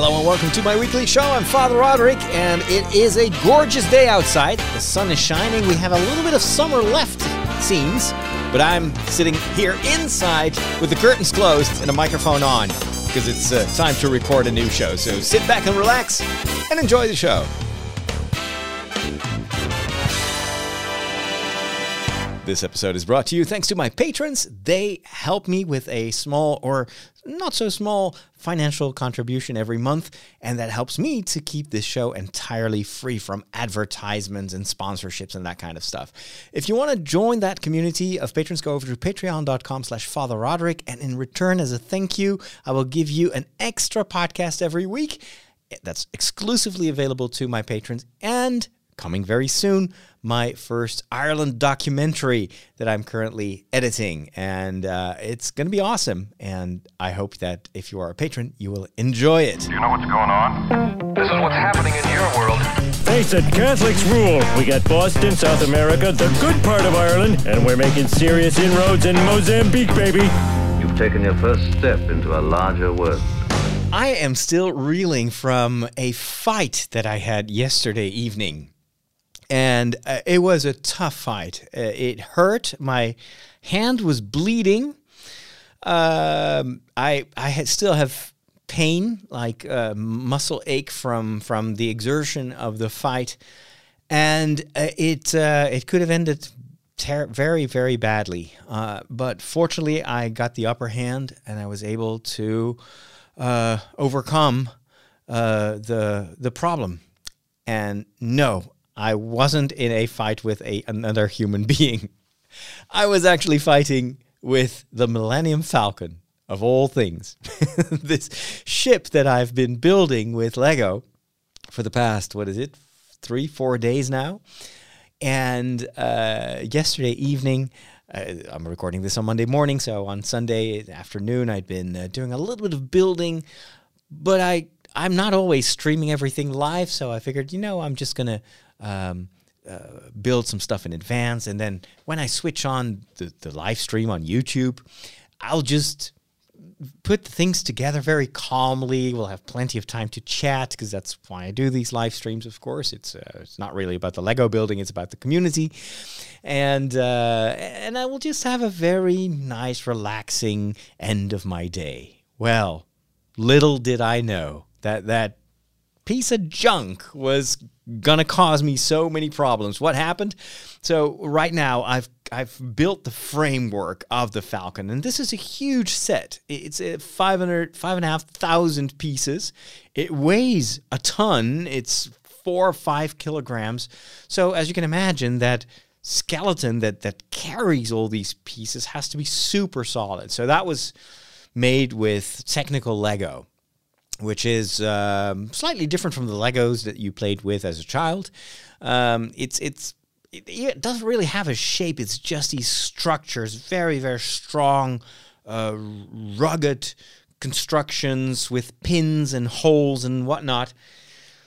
Hello and welcome to my weekly show. I'm Father Roderick, and it is a gorgeous day outside. The sun is shining. We have a little bit of summer left, it seems, but I'm sitting here inside with the curtains closed and a microphone on because it's time to record a new show. So sit back and relax and enjoy the show. This episode is brought to you thanks to my patrons. They help me with a small or not so small financial contribution every month, and that helps me to keep this show entirely free from advertisements and sponsorships and that kind of stuff. If you want to join that community of patrons, go over to patreon.com/Father Roderick, and in return, as a thank you, I will give you an extra podcast every week that's exclusively available to my patrons, and coming very soon, my first Ireland documentary that I'm currently editing. And it's going to be awesome. And I hope that if you are a patron, you will enjoy it. Do you know what's going on? This is what's happening in your world. Face it, Catholics rule. We got Boston, South America, the good part of Ireland, and we're making serious inroads in Mozambique, baby. You've taken your first step into a larger world. I am still reeling from a fight that I had yesterday evening. And it was a tough fight. It hurt. My hand was bleeding. I still have pain, like muscle ache from the exertion of the fight. And it could have ended very, very badly. But fortunately, I got the upper hand, and I was able to overcome the problem. And no, I wasn't in a fight with another human being. I was actually fighting with the Millennium Falcon, of all things. This ship that I've been building with Lego for the past, 3-4 days now. And yesterday evening, I'm recording this on Monday morning, so on Sunday afternoon, I'd been doing a little bit of building, but I'm not always streaming everything live, so I figured, I'm just going to build some stuff in advance, and then when I switch on the live stream on YouTube, I'll just put things together very calmly. We'll have plenty of time to chat, because that's why I do these live streams, of course. It's not really about the Lego building, it's about the community. And I will just have a very nice, relaxing end of my day. Well, little did I know that piece of junk was gonna cause me so many problems. What happened? So right now I've built the framework of the Falcon, and this is a huge set. It's 5,500 pieces. It weighs a ton. It's 4 or 5 kilograms. So as you can imagine, that skeleton that carries all these pieces has to be super solid. So that was made with technical Lego, which is slightly different from the Legos that you played with as a child. It doesn't really have a shape. It's just these structures, very, very strong, rugged constructions with pins and holes and whatnot.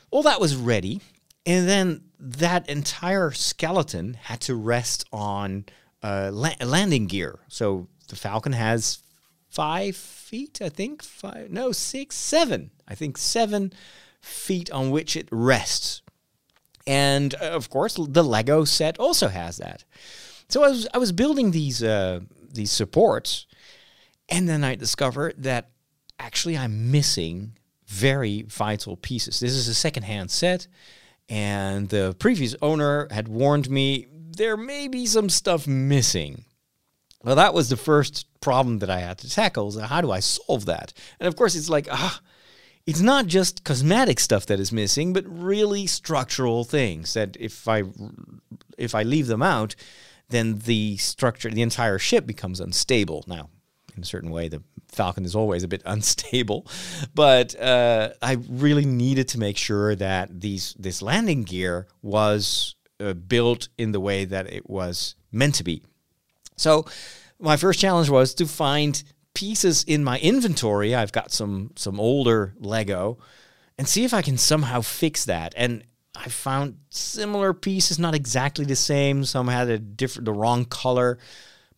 All that was ready, and then that entire skeleton had to rest on landing gear. So the Falcon has 5 feet, 7 feet on which it rests. And of course, the Lego set also has that. So I was building these supports, and then I discovered that actually I'm missing very vital pieces. This is a secondhand set, and the previous owner had warned me there may be some stuff missing. Well, that was the first problem that I had to tackle. So how do I solve that? And of course, it's like, it's not just cosmetic stuff that is missing, but really structural things that if I leave them out, then the structure, the entire ship becomes unstable. Now, in a certain way, the Falcon is always a bit unstable, but I really needed to make sure that this landing gear was built in the way that it was meant to be. So my first challenge was to find pieces in my inventory. I've got some older Lego, and see if I can somehow fix that. And I found similar pieces, not exactly the same. Some had the wrong color,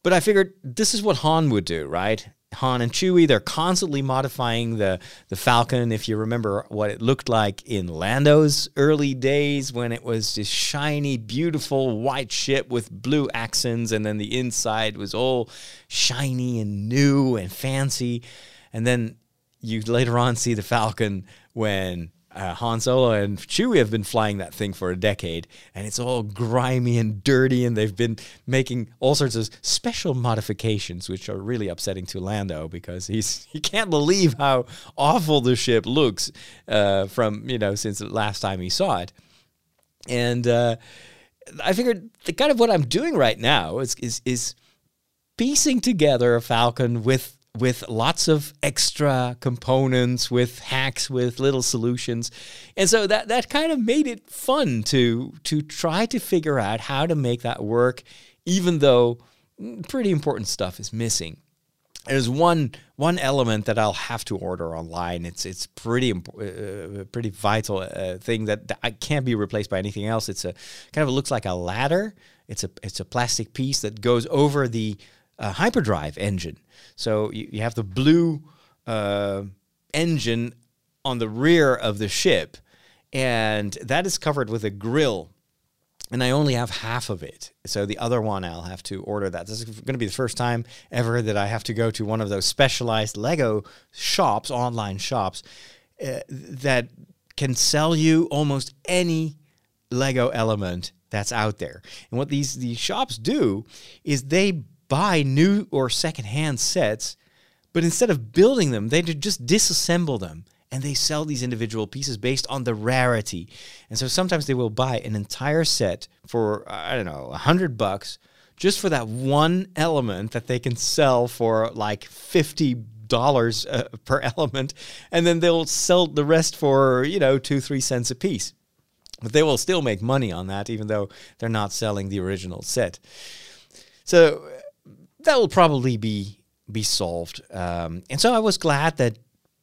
but I figured this is what Han would do, right? Han and Chewie. They're constantly modifying the Falcon. If you remember what it looked like in Lando's early days, when it was this shiny, beautiful white ship with blue accents, and then the inside was all shiny and new and fancy. And then you later on see the Falcon when Han Solo and Chewie have been flying that thing for a decade, and it's all grimy and dirty, and they've been making all sorts of special modifications, which are really upsetting to Lando, because he can't believe how awful the ship looks from, you know, since the last time he saw it. And I figured the kind of what I'm doing right now is piecing together a Falcon with lots of extra components, with hacks, with little solutions. And so that kind of made it fun to try to figure out how to make that work, even though pretty important stuff is missing. There's one element that I'll have to order online. It's pretty vital thing that can't be replaced by anything else. It's a kind of, it looks like a ladder. It's a plastic piece that goes over the hyperdrive engine. So you have the blue engine on the rear of the ship, and that is covered with a grill, and I only have half of it. So the other one I'll have to order that. This is going to be the first time ever that I have to go to one of those specialized Lego shops, online shops, that can sell you almost any Lego element that's out there. And what these shops do is they buy new or secondhand sets, but instead of building them, they just disassemble them, and they sell these individual pieces based on the rarity. And so sometimes they will buy an entire set for, I don't know, $100 just for that one element that they can sell for like $50 per element, and then they'll sell the rest for, you know, 2-3 cents a piece. But they will still make money on that, even though they're not selling the original set. So that will probably be solved. And so I was glad that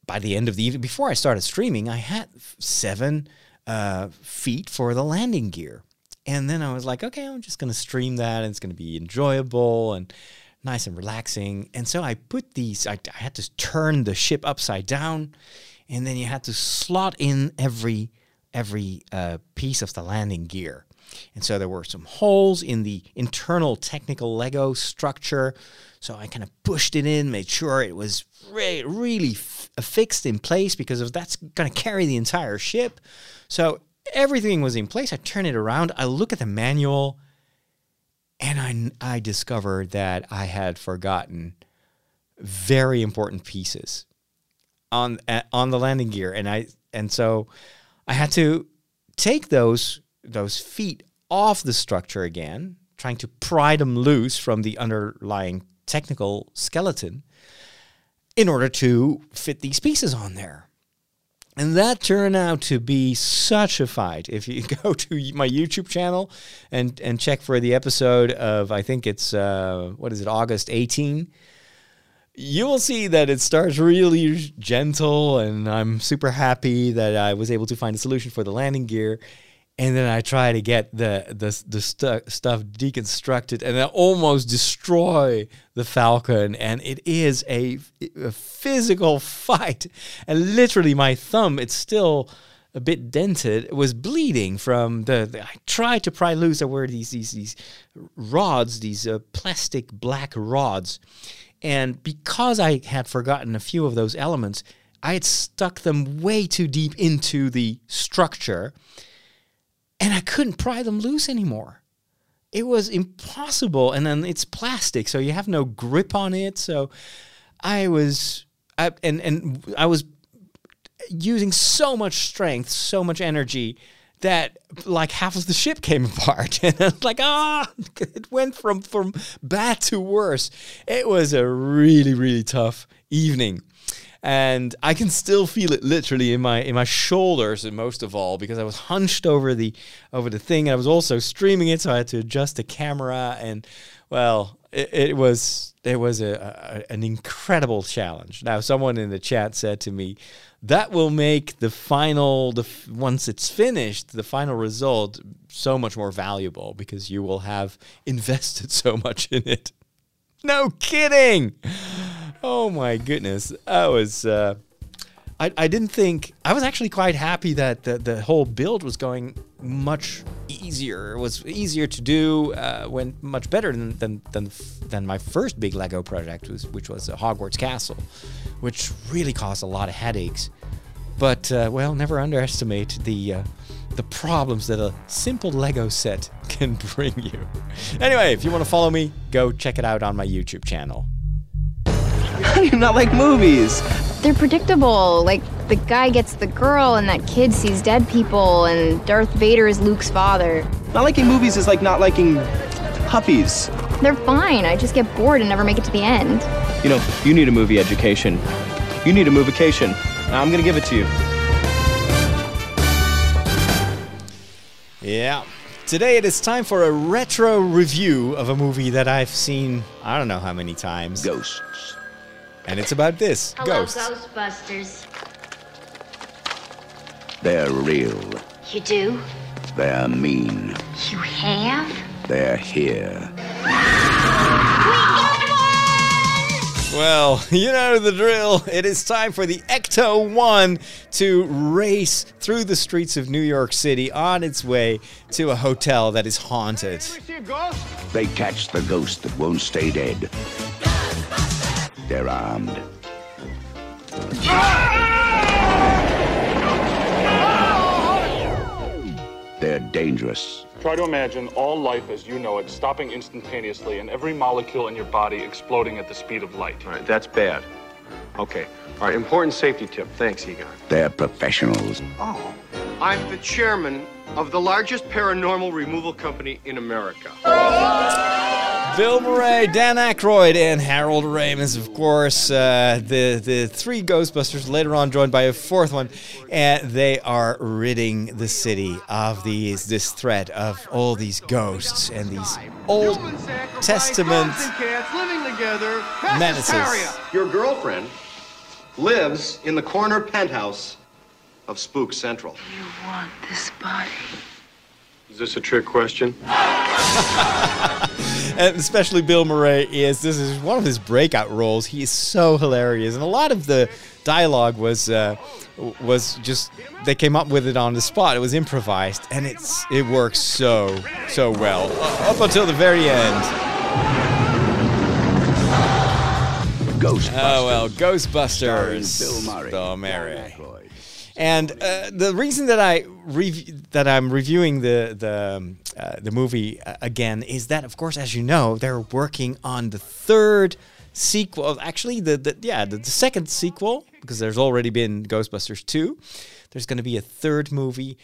by the end of the evening, before I started streaming, I had 7 feet for the landing gear. And then I was like, okay, I'm just going to stream that, and it's going to be enjoyable and nice and relaxing. And so I put these, I had to turn the ship upside down, and then you had to slot in every piece of the landing gear. And so there were some holes in the internal technical Lego structure. So I kind of pushed it in, made sure it was really fixed in place, because if that's going to carry the entire ship. So everything was in place. I turn it around. I look at the manual, and I discovered that I had forgotten very important pieces on the landing gear. And so I had to take those feet off the structure again, trying to pry them loose from the underlying technical skeleton in order to fit these pieces on there. And that turned out to be such a fight. If you go to my YouTube channel and check for the episode of, I think it's, August 18, you will see that it starts really gentle, and I'm super happy that I was able to find a solution for the landing gear. And then I try to get the stuff deconstructed, and I almost destroy the Falcon. And it is a physical fight. And literally my thumb, it's still a bit dented, it was bleeding from the I tried to pry loose. There were these rods, these plastic black rods. And because I had forgotten a few of those elements, I had stuck them way too deep into the structure, and I couldn't pry them loose anymore. It was impossible. And then it's plastic, so you have no grip on it. So I was using so much strength, so much energy, that like half of the ship came apart. And I was like, it went from bad to worse. It was a really, really tough evening. And I can still feel it literally in my shoulders, and most of all, because I was hunched over the thing. I was also streaming it, so I had to adjust the camera, and well, it was an incredible challenge. Now, someone in the chat said to me, that will make once it's finished, the final result so much more valuable, because you will have invested so much in it. No kidding. Oh my goodness, that was. I didn't think, I was actually quite happy that the whole build was going much easier. It was easier to do, went much better than my first big Lego project, which was a Hogwarts Castle, which really caused a lot of headaches. But, well, never underestimate the problems that a simple Lego set can bring you. Anyway, if you want to follow me, go check it out on my YouTube channel. How do you not like movies? They're predictable. Like, the guy gets the girl, and that kid sees dead people, and Darth Vader is Luke's father. Not liking movies is like not liking puppies. They're fine. I just get bored and never make it to the end. You know, you need a movie education. You need a movication. I'm going to give it to you. Yeah. Today it is time for a retro review of a movie that I've seen I don't know how many times. Ghosts. And it's about this. Hello, ghosts. Ghostbusters. They're real. You do? They're mean. You have? They're here. Well, you know the drill. It is time for the Ecto-1 to race through the streets of New York City on its way to a hotel that is haunted. They catch the ghost that won't stay dead. They're armed. They're dangerous. Try to imagine all life as you know it stopping instantaneously and every molecule in your body exploding at the speed of light. All right, that's bad. Okay. All right, important safety tip. Thanks, Egon. They're professionals. Oh. I'm the chairman of the largest paranormal removal company in America. Bill Murray, Dan Aykroyd, and Harold Ramis, of course. The three Ghostbusters, later on joined by a fourth one, and they are ridding the city of this threat of all these ghosts and these Old Testament menaces. Your girlfriend lives in the corner penthouse of Spook Central. You want this body? Is this a trick question? And especially Bill Murray this is one of his breakout roles. He is so hilarious, and a lot of the dialogue was just they came up with it on the spot. It was improvised, and it works so well up until the very end. Ghostbusters. Oh well, Ghostbusters. Bill Murray. And the reason that I'm reviewing the movie again is that, of course, as you know, they're working on the third sequel. Actually, the second sequel, because there's already been Ghostbusters 2. There's going to be a third movie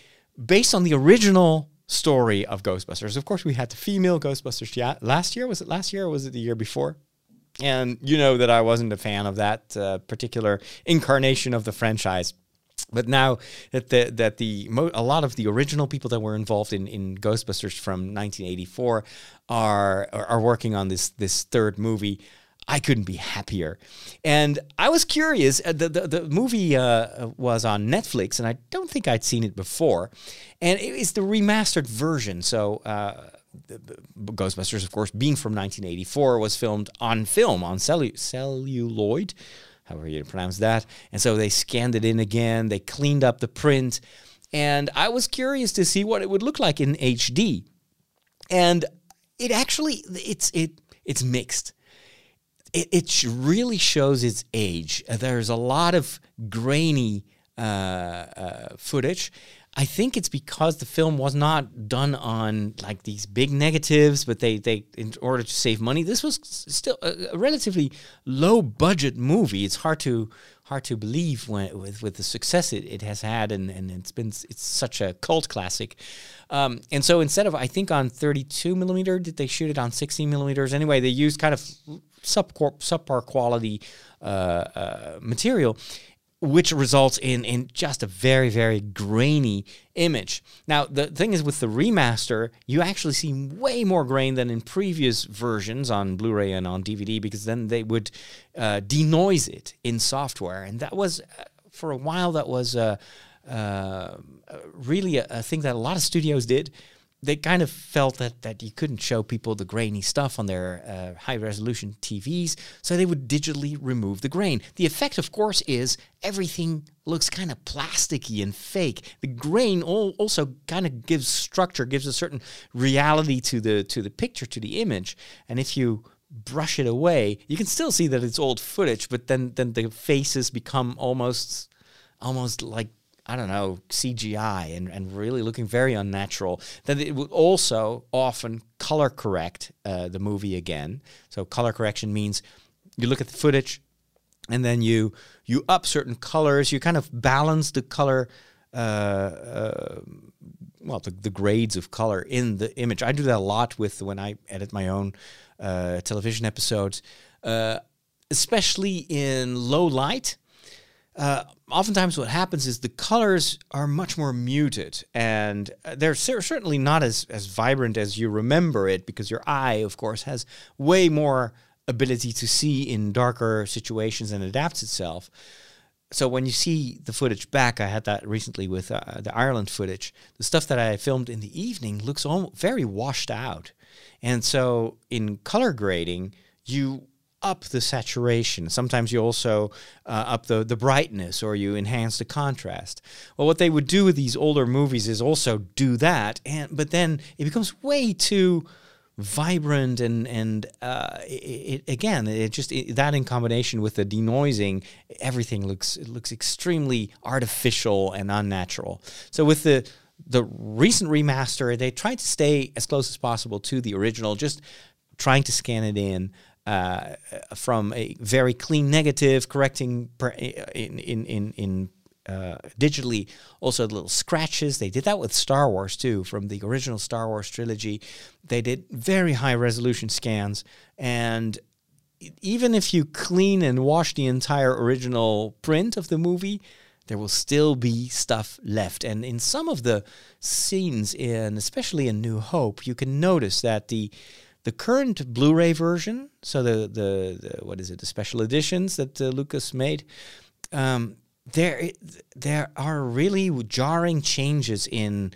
based on the original story of Ghostbusters. Of course, we had the female Ghostbusters last year. Was it last year or was it the year before? And you know that I wasn't a fan of that particular incarnation of the franchise. But now a lot of the original people that were involved in Ghostbusters from 1984 are working on this third movie, I couldn't be happier. And I was curious. The movie was on Netflix, and I don't think I'd seen it before. And it's the remastered version. So Ghostbusters, of course, being from 1984, was filmed on film, on celluloid. However you pronounce that. And so they scanned it in again. They cleaned up the print. And I was curious to see what it would look like in HD. And it actually, it's mixed. It really shows its age. There's a lot of grainy footage. I think it's because the film was not done on like these big negatives, but they in order to save money, this was still a relatively low budget movie. It's hard to believe with the success it has had, and it's such a cult classic. And so instead of, I think, on 32mm, did they shoot it on 16mm? Anyway, they used kind of subpar quality material, which results in just a very, very grainy image. Now, the thing is, with the remaster, you actually see way more grain than in previous versions on Blu-ray and on DVD, because then they would denoise it in software. And that was, for a while, that was really a thing that a lot of studios did. they kind of felt that you couldn't show people the grainy stuff on their high-resolution TVs, so they would digitally remove the grain. The effect, of course, is everything looks kind of plasticky and fake. The grain also kind of gives structure, gives a certain reality to the picture, to the image. And if you brush it away, you can still see that it's old footage, but then the faces become almost like, I don't know, CGI and really looking very unnatural. Then it would also often color correct the movie again. So color correction means you look at the footage and then you up certain colors. You kind of balance the color, the grades of color in the image. I do that a lot with when I edit my own television episodes, especially in low light. Oftentimes what happens is the colors are much more muted, and they're certainly not as vibrant as you remember it, because your eye, of course, has way more ability to see in darker situations and adapts itself. So when you see the footage back, I had that recently with the Ireland footage, the stuff that I filmed in the evening looks very washed out. And so in color grading, you up the saturation. Sometimes you also up the brightness, or you enhance the contrast. Well, what they would do with these older movies is also do that, but then it becomes way too vibrant, and that in combination with the denoising, everything looks extremely artificial and unnatural. So with the recent remaster, they tried to stay as close as possible to the original, just trying to scan it in. From a very clean negative, correcting digitally also the little scratches. They did that with Star Wars too. From the original Star Wars trilogy, they did very high resolution scans, and even if you clean and wash the entire original print of the movie, there will still be stuff left. And in some of the scenes, especially in New Hope, you can notice that the current Blu-ray version, so the special editions that Lucas made, there are really jarring changes in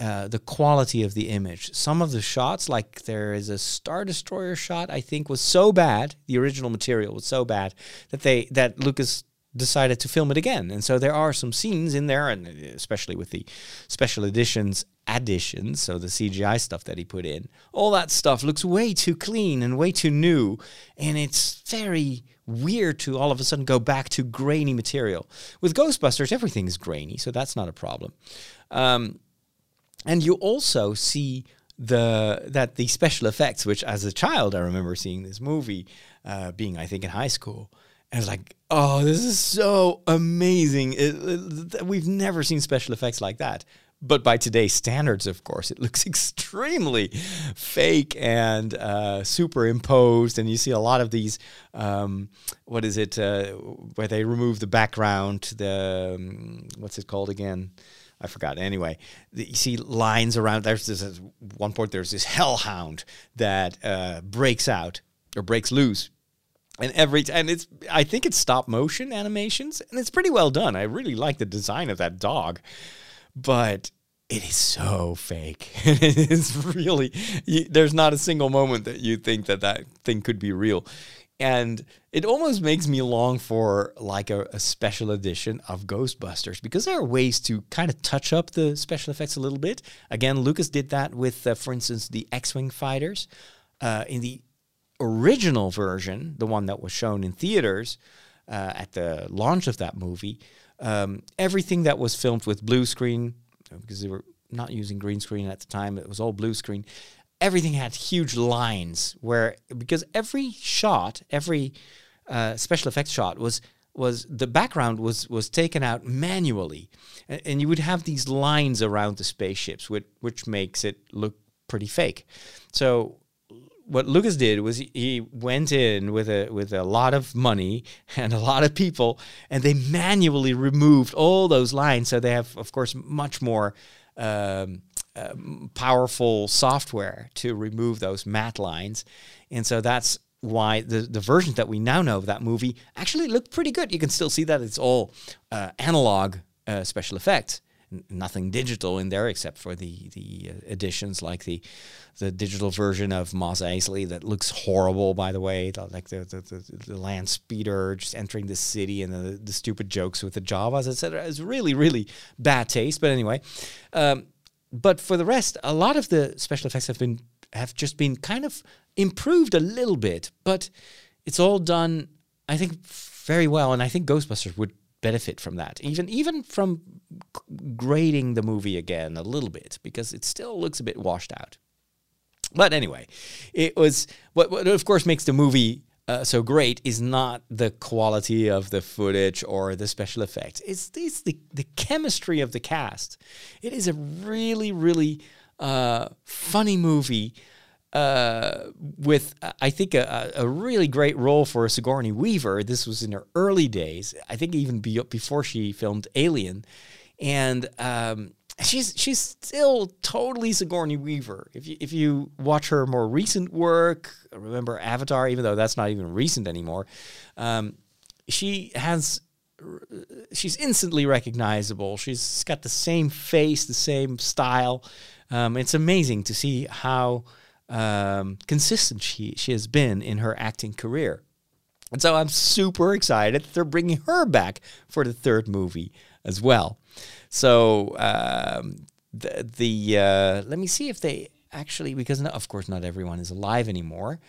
the quality of the image. Some of the shots, like there is a Star Destroyer shot, I think, was so bad, the original material was so bad, that Lucas decided to film it again. And so there are some scenes in there, and especially with the special editions, so the CGI stuff that he put in, all that stuff looks way too clean and way too new, and it's very weird to all of a sudden go back to grainy material. With Ghostbusters, everything is grainy, so that's not a problem. And you also see that the special effects, which as a child I remember seeing this movie, being I think in high school, and I was like, oh, this is so amazing. We've never seen special effects like that. But by today's standards, of course, it looks extremely fake and superimposed. And you see a lot of these, where they remove the background, what's it called again? I forgot. Anyway, you see lines around. At one point, there's this hellhound that breaks loose. I think it's stop motion animations, and it's pretty well done. I really like the design of that dog. But it is so fake. It is really, there's not a single moment that you think that thing could be real. And it almost makes me long for like a special edition of Ghostbusters, because there are ways to kind of touch up the special effects a little bit. Again, Lucas did that with, for instance, the X-Wing fighters. In the original version, the one that was shown in theaters at the launch of that movie, everything that was filmed with blue screen, because they were not using green screen at the time, it was all blue screen, everything had huge lines because every shot, every special effects shot was the background was taken out manually. And you would have these lines around the spaceships, which makes it look pretty fake. So what Lucas did was he went in with a lot of money and a lot of people, and they manually removed all those lines. So they have, of course, much more powerful software to remove those matte lines. And so that's why the versions that we now know of that movie actually look pretty good. You can still see that it's all analog special effects. nothing digital in there except for the additions, like the digital version of Mos Eisley that looks horrible, by the way, like the land speeder just entering the city, and the stupid jokes with the Javas, etc. It's really, really bad taste. But anyway, but for the rest, a lot of the special effects have just been kind of improved a little bit, but it's all done, I think, very well, and I think Ghostbusters would benefit from that, even from grading the movie again a little bit, because it still looks a bit washed out. But anyway, it was what of course makes the movie so great is not the quality of the footage or the special effects. It's the chemistry of the cast. It is a really, really funny movie with, I think, a really great role for Sigourney Weaver. This was in her early days, I think, even before she filmed Alien. And she's still totally Sigourney Weaver. If you watch her more recent work, remember Avatar, even though that's not even recent anymore, she's instantly recognizable. She's got the same face, the same style. It's amazing to see how consistent she has been in her acting career. And so I'm super excited that they're bringing her back for the third movie as well. So let me see if they actually, because of course not everyone is alive anymore.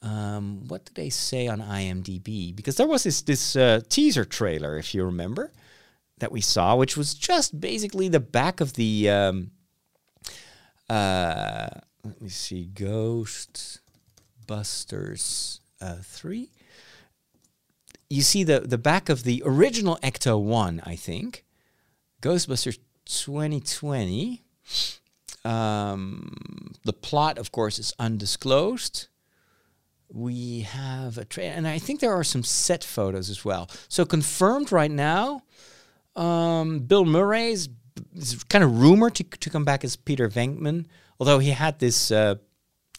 What do they say on IMDb? Because there was this teaser trailer, if you remember, that we saw, which was just basically the back of the let me see, Ghostbusters 3. You see the back of the original Ecto-1, I think. Ghostbusters 2020. The plot, of course, is undisclosed. We have a trailer, and I think there are some set photos as well. So confirmed right now, Bill Murray is kind of rumored to come back as Peter Venkman, although he had this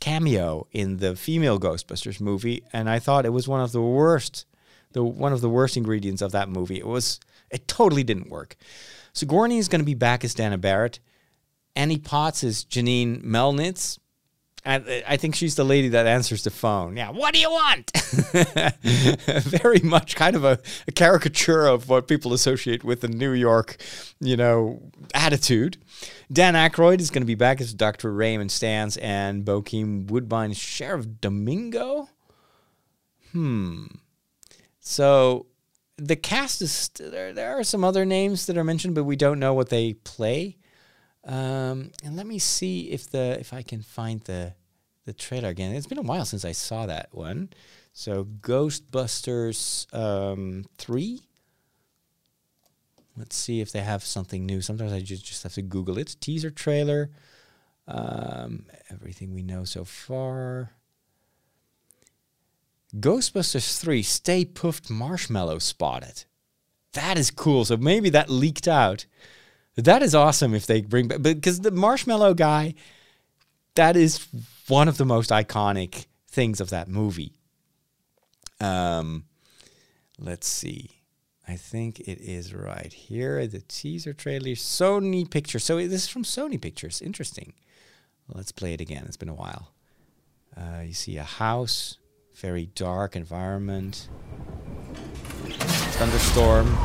cameo in the female Ghostbusters movie, and I thought it was one of the worst ingredients of that movie. It totally didn't work. Sigourney is going to be back as Dana Barrett. Annie Potts is Janine Melnitz. I think she's the lady that answers the phone. Yeah, what do you want? Very much kind of a caricature of what people associate with the New York, attitude. Dan Aykroyd is going to be back as Dr. Raymond Stantz, and Bokeem Woodbine is Sheriff Domingo. So the cast is... There are some other names that are mentioned, but we don't know what they play. And let me see if I can find the trailer again. It's been a while since I saw that one. So Ghostbusters 3. Let's see if they have something new. Sometimes I just have to Google it. Teaser trailer. Everything we know so far. Ghostbusters 3, Stay Puffed Marshmallow spotted. That is cool. So maybe that leaked out. That is awesome if they bring back, because the marshmallow guy, that is one of the most iconic things of that movie. Let's see. I think it is right here. The teaser trailer, Sony Pictures. So this is from Sony Pictures. Interesting. Let's play it again. It's been a while. You see a house, very dark environment, thunderstorm.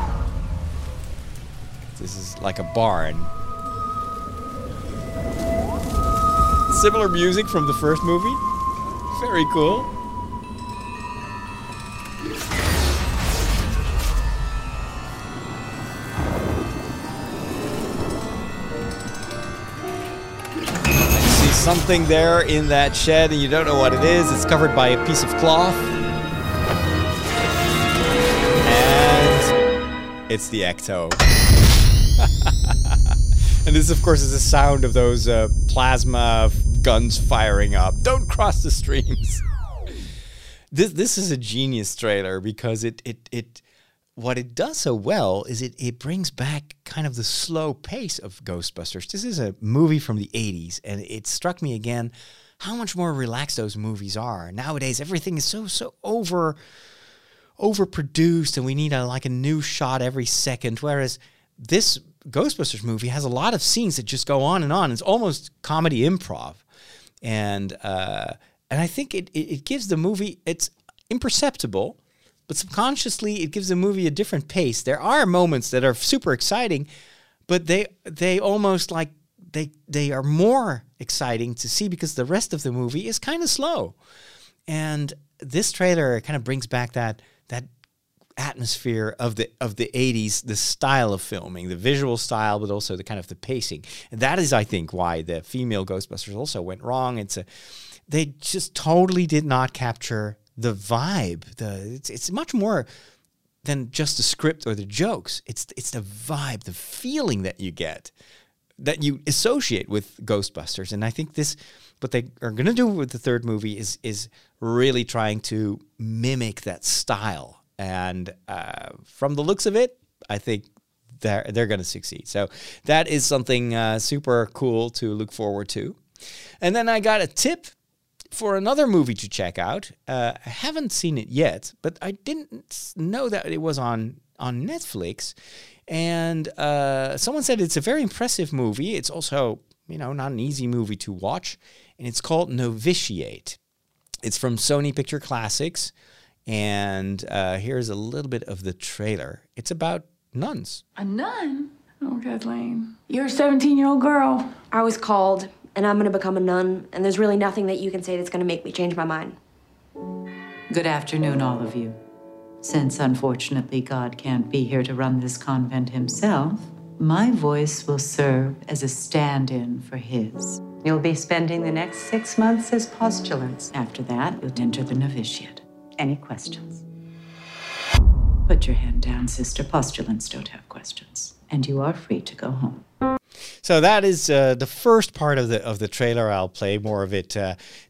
This is like a barn. Similar music from the first movie. Very cool. I see something there in that shed, and you don't know what it is. It's covered by a piece of cloth. And it's the Ecto. And this, of course, is the sound of those plasma guns firing up. Don't cross the streams. This is a genius trailer, because what it does so well is it brings back kind of the slow pace of Ghostbusters. This is a movie from the 80s, and it struck me again how much more relaxed those movies are. Nowadays, everything is so overproduced, and we need a new shot every second, whereas this Ghostbusters movie has a lot of scenes that just go on and on. It's almost comedy improv. And I think it gives the movie, it's imperceptible, but subconsciously it gives the movie a different pace. There are moments that are super exciting, but they almost like they are more exciting to see because the rest of the movie is kind of slow. And this trailer kind of brings back that atmosphere of the 80s, the style of filming, the visual style, but also the kind of the pacing. And that is, I think, why the female Ghostbusters also went wrong. They just totally did not capture the vibe. It's much more than just the script or the jokes. It's the vibe, the feeling that you get, that you associate with Ghostbusters. And I think what they are going to do with the third movie is really trying to mimic that style. And from the looks of it, I think they're going to succeed. So that is something super cool to look forward to. And then I got a tip for another movie to check out. I haven't seen it yet, but I didn't know that it was on Netflix. And someone said it's a very impressive movie. It's also, not an easy movie to watch. And it's called Novitiate. It's from Sony Picture Classics. And here's a little bit of the trailer. It's about nuns. A nun? Oh, Kathleen. You're a 17-year-old girl. I was called, and I'm going to become a nun. And there's really nothing that you can say that's going to make me change my mind. Good afternoon, all of you. Since, unfortunately, God can't be here to run this convent himself, my voice will serve as a stand-in for his. You'll be spending the next 6 months as postulants. After that, you'll enter the novitiate. Any questions? Put your hand down, sister. Postulants don't have questions. And you are free to go home. So that is the first part of the trailer. I'll play more of it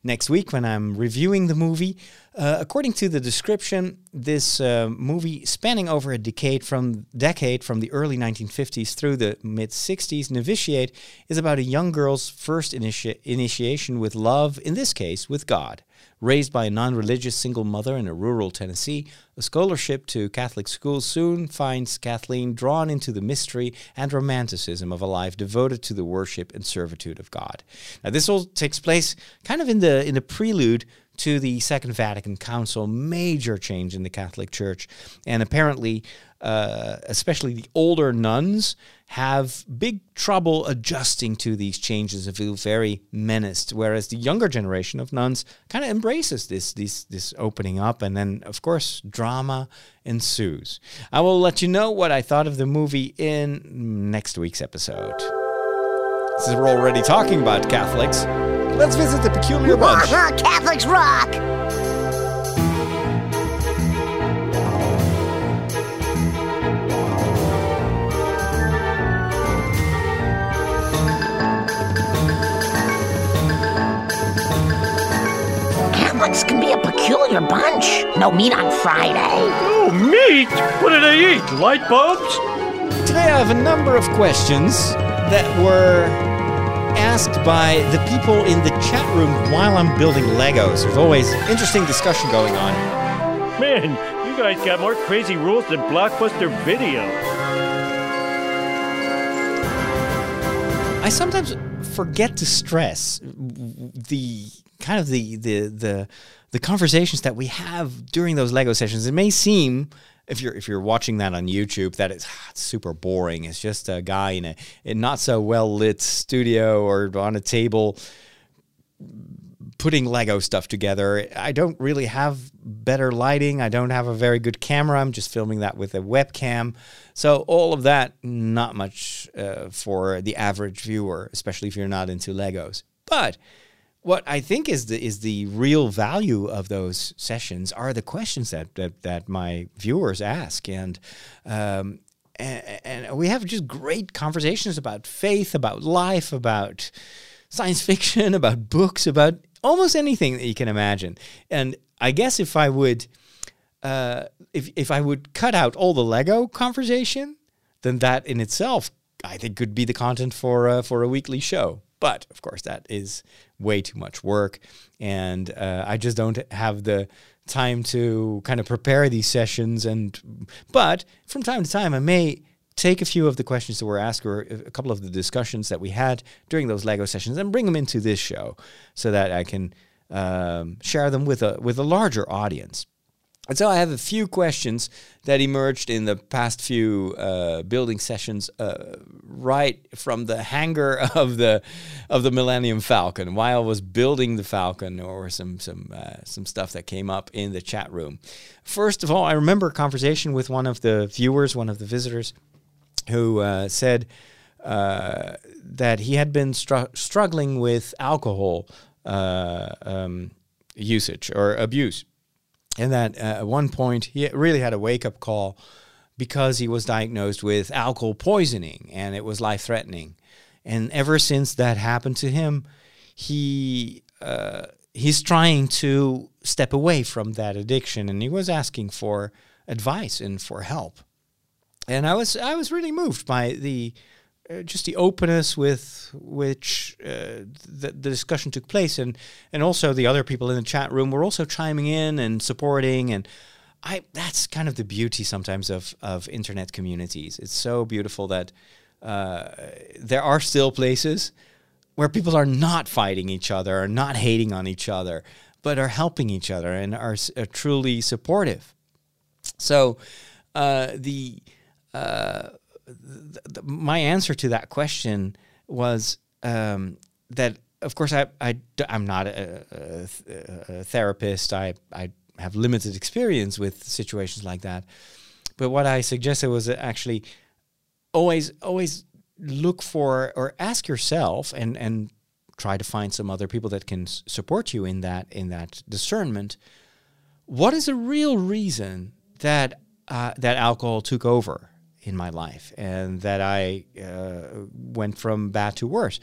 next week when I'm reviewing the movie. According to the description, this movie spanning over a decade from the early 1950s through the mid-60s, Novitiate is about a young girl's first initiation with love, in this case with God. Raised by a non-religious single mother in a rural Tennessee, a scholarship to Catholic school soon finds Kathleen drawn into the mystery and romanticism of a life devoted to the worship and servitude of God. Now, this all takes place kind of in the prelude to the Second Vatican Council, major change in the Catholic Church, and apparently, especially the older nuns have big trouble adjusting to these changes and feel very menaced, whereas the younger generation of nuns kind of embraces this opening up, and then, of course, drama ensues. I will let you know what I thought of the movie in next week's episode. Since we're already talking about Catholics, let's visit the peculiar bunch. Catholics rock! Catholics can be a peculiar bunch. No meat on Friday. Oh, meat? What do they eat? Light bulbs? Today I have a number of questions that were asked by the people in the chat room while I'm building Legos. There's always interesting discussion going on. Man, you guys got more crazy rules than Blockbuster Video. I sometimes forget to stress the kind of the conversations that we have during those Lego sessions. It may seem, if you're watching that on YouTube, that it's super boring. It's just a guy in a not so well lit studio or on a table putting Lego stuff together. I don't really have better lighting. I don't have a very good camera. I'm just filming that with a webcam. So all of that, not much for the average viewer, especially if you're not into Legos. But what I think is the real value of those sessions are the questions that my viewers ask, and we have just great conversations about faith, about life, about science fiction, about books, about almost anything that you can imagine. And I guess if I would if I would cut out all the Lego conversation, then that in itself I think could be the content for a weekly show. But, of course, that is way too much work, and I just don't have the time to kind of prepare these sessions. But from time to time, I may take a few of the questions that were asked or a couple of the discussions that we had during those Lego sessions and bring them into this show so that I can share them with a larger audience. And so I have a few questions that emerged in the past few building sessions right from the hangar of the Millennium Falcon while I was building the Falcon, or some stuff that came up in the chat room. First of all, I remember a conversation with one of the viewers, one of the visitors, who said that he had been struggling with alcohol usage or abuse. And that at one point, he really had a wake-up call because he was diagnosed with alcohol poisoning, and it was life-threatening. And ever since that happened to him, he's trying to step away from that addiction, and he was asking for advice and for help. And I was really moved by the just the openness with which the discussion took place, and also the other people in the chat room were also chiming in and supporting, and that's kind of the beauty sometimes of internet communities. It's so beautiful that there are still places where people are not fighting each other, are not hating on each other, but are helping each other and are truly supportive. So my answer to that question was that, of course, I'm not a therapist. I have limited experience with situations like that. But what I suggested was actually always look for or ask yourself and try to find some other people that can support you in that discernment. What is a real reason that that alcohol took over in my life, and that I went from bad to worse?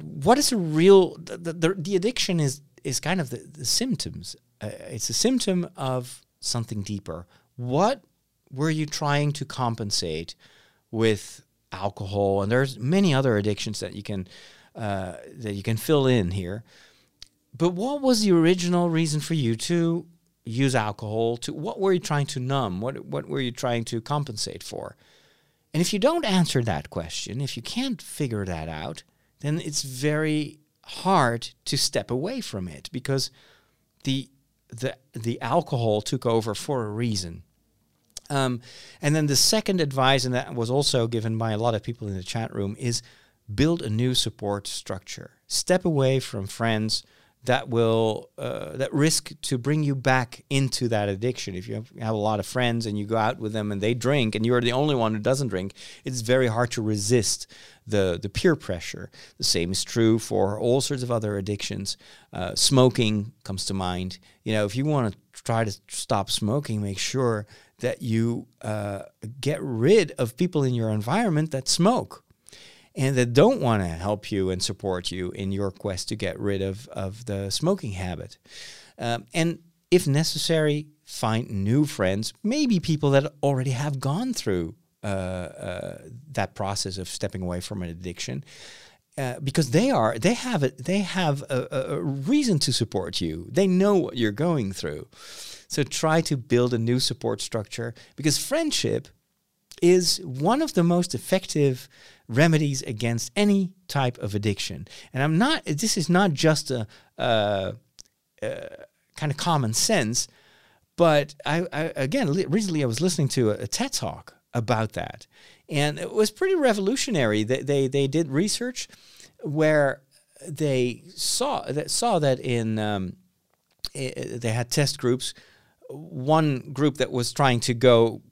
What is a real... The addiction is kind of the symptoms. It's a symptom of something deeper. What were you trying to compensate with alcohol? And there's many other addictions that you can fill in here. But what was the original reason for you to use alcohol? To what were you trying to numb? What were you trying to compensate for? And if you don't answer that question, if you can't figure that out, then it's very hard to step away from it, because the alcohol took over for a reason. And then the second advice, and that was also given by a lot of people in the chat room, is build a new support structure. Step away from friends that will that risk to bring you back into that addiction. If you have a lot of friends and you go out with them and they drink and you're the only one who doesn't drink, it's very hard to resist the peer pressure. The same is true for all sorts of other addictions. Smoking comes to mind. You know, if you want to try to stop smoking, make sure that you get rid of people in your environment that smoke and that don't want to help you and support you in your quest to get rid of the smoking habit. And if necessary, find new friends, maybe people that already have gone through that process of stepping away from an addiction, because they have a reason to support you. They know what you're going through. So try to build a new support structure, because friendship is one of the most effective remedies against any type of addiction. And this is not just a kind of common sense, but recently I was listening to a TED Talk about that. And it was pretty revolutionary. They did research where they saw that they had test groups. One group that was trying to go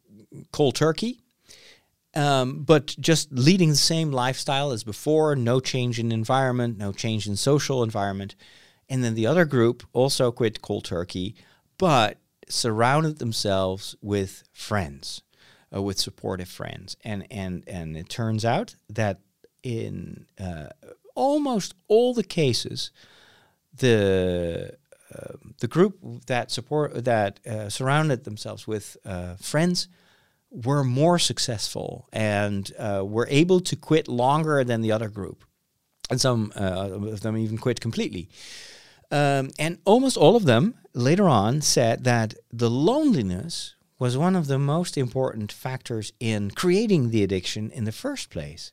cold turkey, but just leading the same lifestyle as before, no change in environment, no change in social environment. And then the other group also quit cold turkey, but surrounded themselves with friends, with supportive friends. And it turns out that in almost all the cases, the group that surrounded themselves with friends were more successful and were able to quit longer than the other group. And some of them even quit completely. And almost all of them later on said that the loneliness was one of the most important factors in creating the addiction in the first place.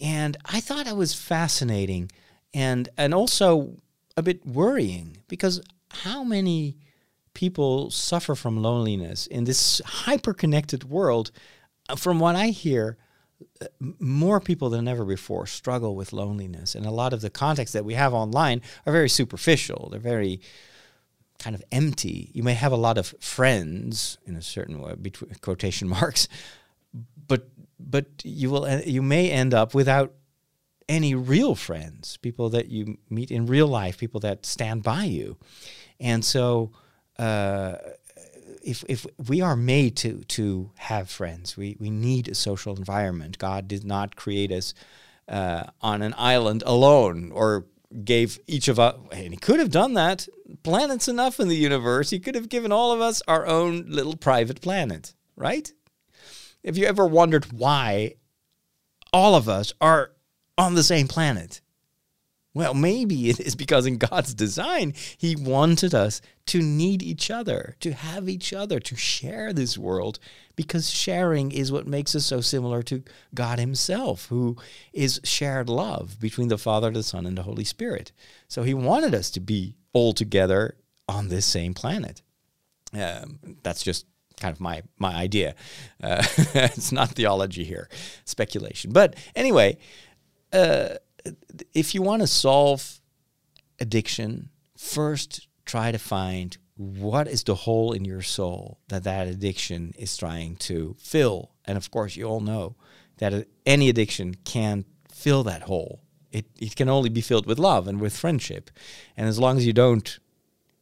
And I thought that was fascinating and also a bit worrying, because how many people suffer from loneliness in this hyper-connected world? From what I hear, more people than ever before struggle with loneliness. And a lot of the contacts that we have online are very superficial. They're very kind of empty. You may have a lot of friends, in a certain way, between quotation marks, but you may end up without any real friends, people that you meet in real life, people that stand by you. And so if we are made to have friends, we need a social environment. God did not create us on an island alone, or gave each of us, and he could have done that, planets enough in the universe. He could have given all of us our own little private planet, right? Have you ever wondered why all of us are on the same planet? Well, maybe it is because in God's design, he wanted us to need each other, to have each other, to share this world, because sharing is what makes us so similar to God himself, who is shared love between the Father, the Son, and the Holy Spirit. So he wanted us to be all together on this same planet. That's just kind of my idea. It's not theology here, speculation. But anyway, if you want to solve addiction, first try to find what is the hole in your soul that addiction is trying to fill. And of course, you all know that any addiction can't fill that hole. It can only be filled with love and with friendship. And as long as you don't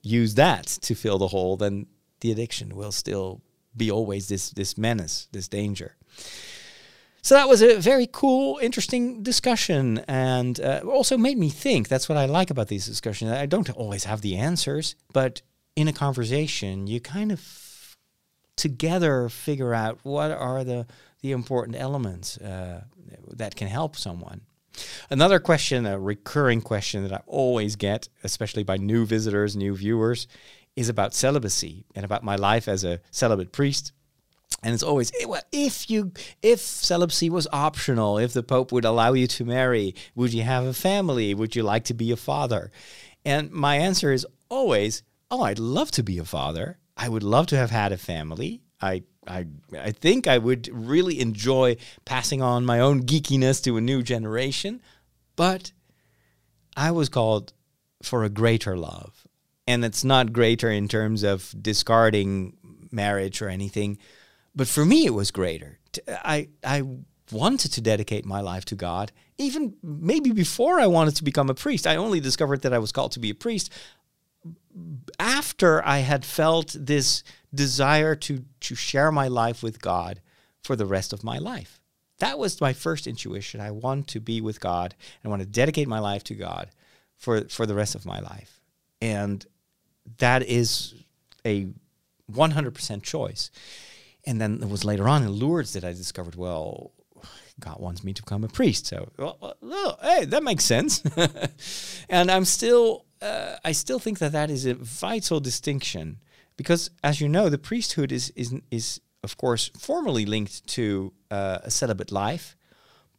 use that to fill the hole, then the addiction will still be always this menace, this danger. So that was a very cool, interesting discussion, and also made me think. That's what I like about these discussions. I don't always have the answers, but in a conversation, you kind of together figure out what are the important elements that can help someone. Another question, a recurring question that I always get, especially by new visitors, new viewers, is about celibacy and about my life as a celibate priest. And it's always, well, if celibacy was optional, if the Pope would allow you to marry, would you have a family? Would you like to be a father? And my answer is always, oh, I'd love to be a father. I would love to have had a family. I think I would really enjoy passing on my own geekiness to a new generation. But I was called for a greater love. And it's not greater in terms of discarding marriage or anything. But for me, it was greater. I wanted to dedicate my life to God, even maybe before I wanted to become a priest. I only discovered that I was called to be a priest after I had felt this desire to share my life with God for the rest of my life. That was my first intuition. I want to be with God. I want to dedicate my life to God for the rest of my life. And that is a 100% choice. And then it was later on in Lourdes that I discovered, well, God wants me to become a priest. So, well, hey, that makes sense. And I still think that is a vital distinction. Because, as you know, the priesthood is of course, formally linked to a celibate life,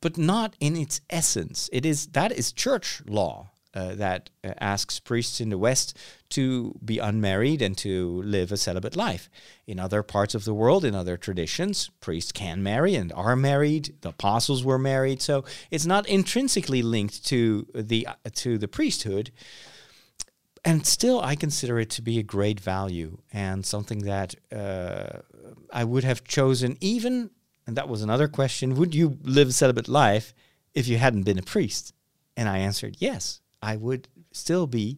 but not in its essence. That is church law. That asks priests in the West to be unmarried and to live a celibate life. In other parts of the world, in other traditions, priests can marry and are married. The apostles were married. So it's not intrinsically linked to the priesthood. And still, I consider it to be a great value and something that I would have chosen even, and that was another question, would you live a celibate life if you hadn't been a priest? And I answered yes. I would still be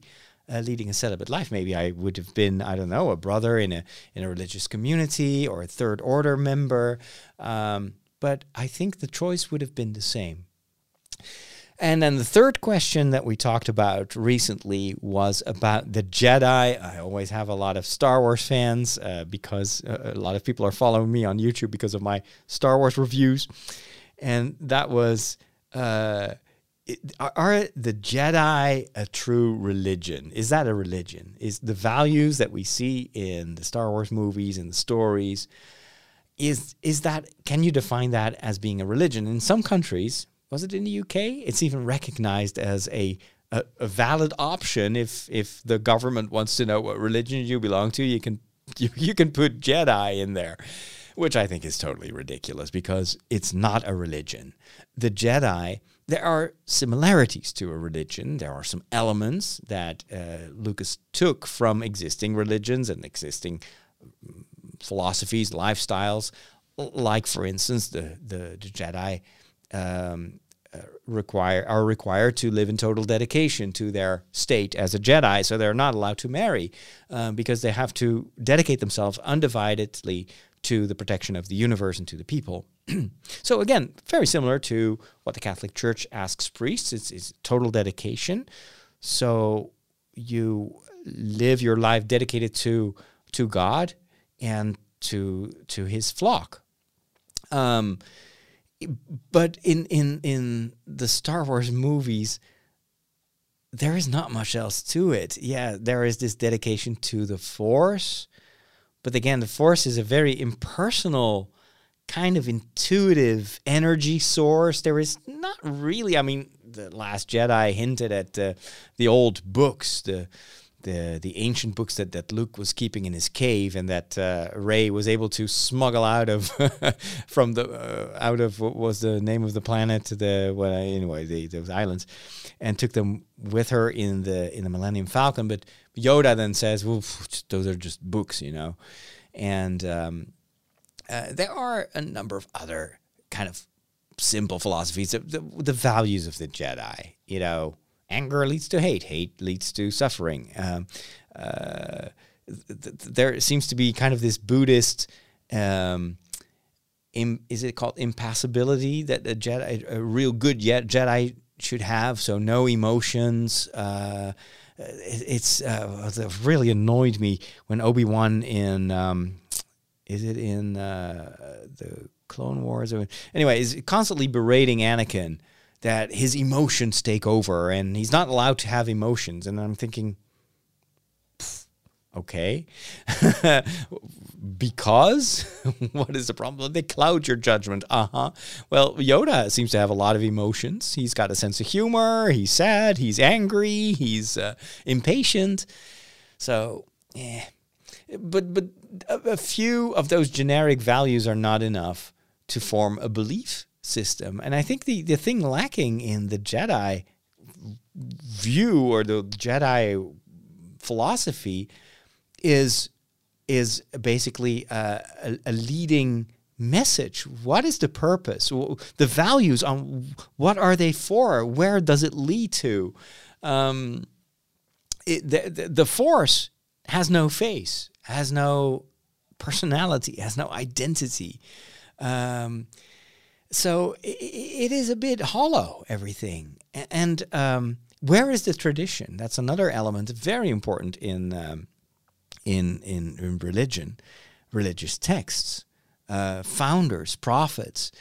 leading a celibate life. Maybe I would have been, I don't know, a brother in a religious community or a third order member. But I think the choice would have been the same. And then the third question that we talked about recently was about the Jedi. I always have a lot of Star Wars fans because a lot of people are following me on YouTube because of my Star Wars reviews. And that was... Are the Jedi a true religion? Is that a religion? Is the values that we see in the Star Wars movies and the stories, is that, can you define that as being a religion? In some countries, was it in the UK? It's even recognized as a valid option. If the government wants to know what religion you belong to, you can put Jedi in there, which I think is totally ridiculous because it's not a religion. The Jedi, there are similarities to a religion. There are some elements that Lucas took from existing religions and existing philosophies, lifestyles, like, for instance, the Jedi are required to live in total dedication to their state as a Jedi, so they're not allowed to marry because they have to dedicate themselves undividedly to the protection of the universe and to the people. So again, very similar to what the Catholic Church asks priests. It's total dedication. So you live your life dedicated to God and to his flock. But in the Star Wars movies, there is not much else to it. Yeah, there is this dedication to the Force. But again, the Force is a very impersonal, kind of intuitive energy source. There is not really, I mean, The Last Jedi hinted at the old books, the ancient books that Luke was keeping in his cave and that Rey was able to smuggle out of, from the, out of what was the name of the planet, those islands, and took them with her in the Millennium Falcon. But Yoda then says, well, those are just books, you know. And there are a number of other kind of simple philosophies, the values of the Jedi, you know. Anger leads to hate. Hate leads to suffering. There seems to be kind of this Buddhist, is it called impassibility, that a real good Jedi should have? So no emotions. It really annoyed me when Obi-Wan in, is it in the Clone Wars? Anyway, is constantly berating Anakin that his emotions take over and he's not allowed to have emotions. And I'm thinking, okay, because what is the problem? They cloud your judgment. Well, Yoda seems to have a lot of emotions. He's got a sense of humor. He's sad. He's angry. He's impatient. So, yeah. But a few of those generic values are not enough to form a belief system. And I think the thing lacking in the Jedi view or the Jedi philosophy is basically a leading message. What is the purpose? The values, on what are they for? Where does it lead to? The Force has no face, has no personality, has no identity. So it is a bit hollow, everything. And where is the tradition? That's another element very important in religion, religious texts, founders, prophets.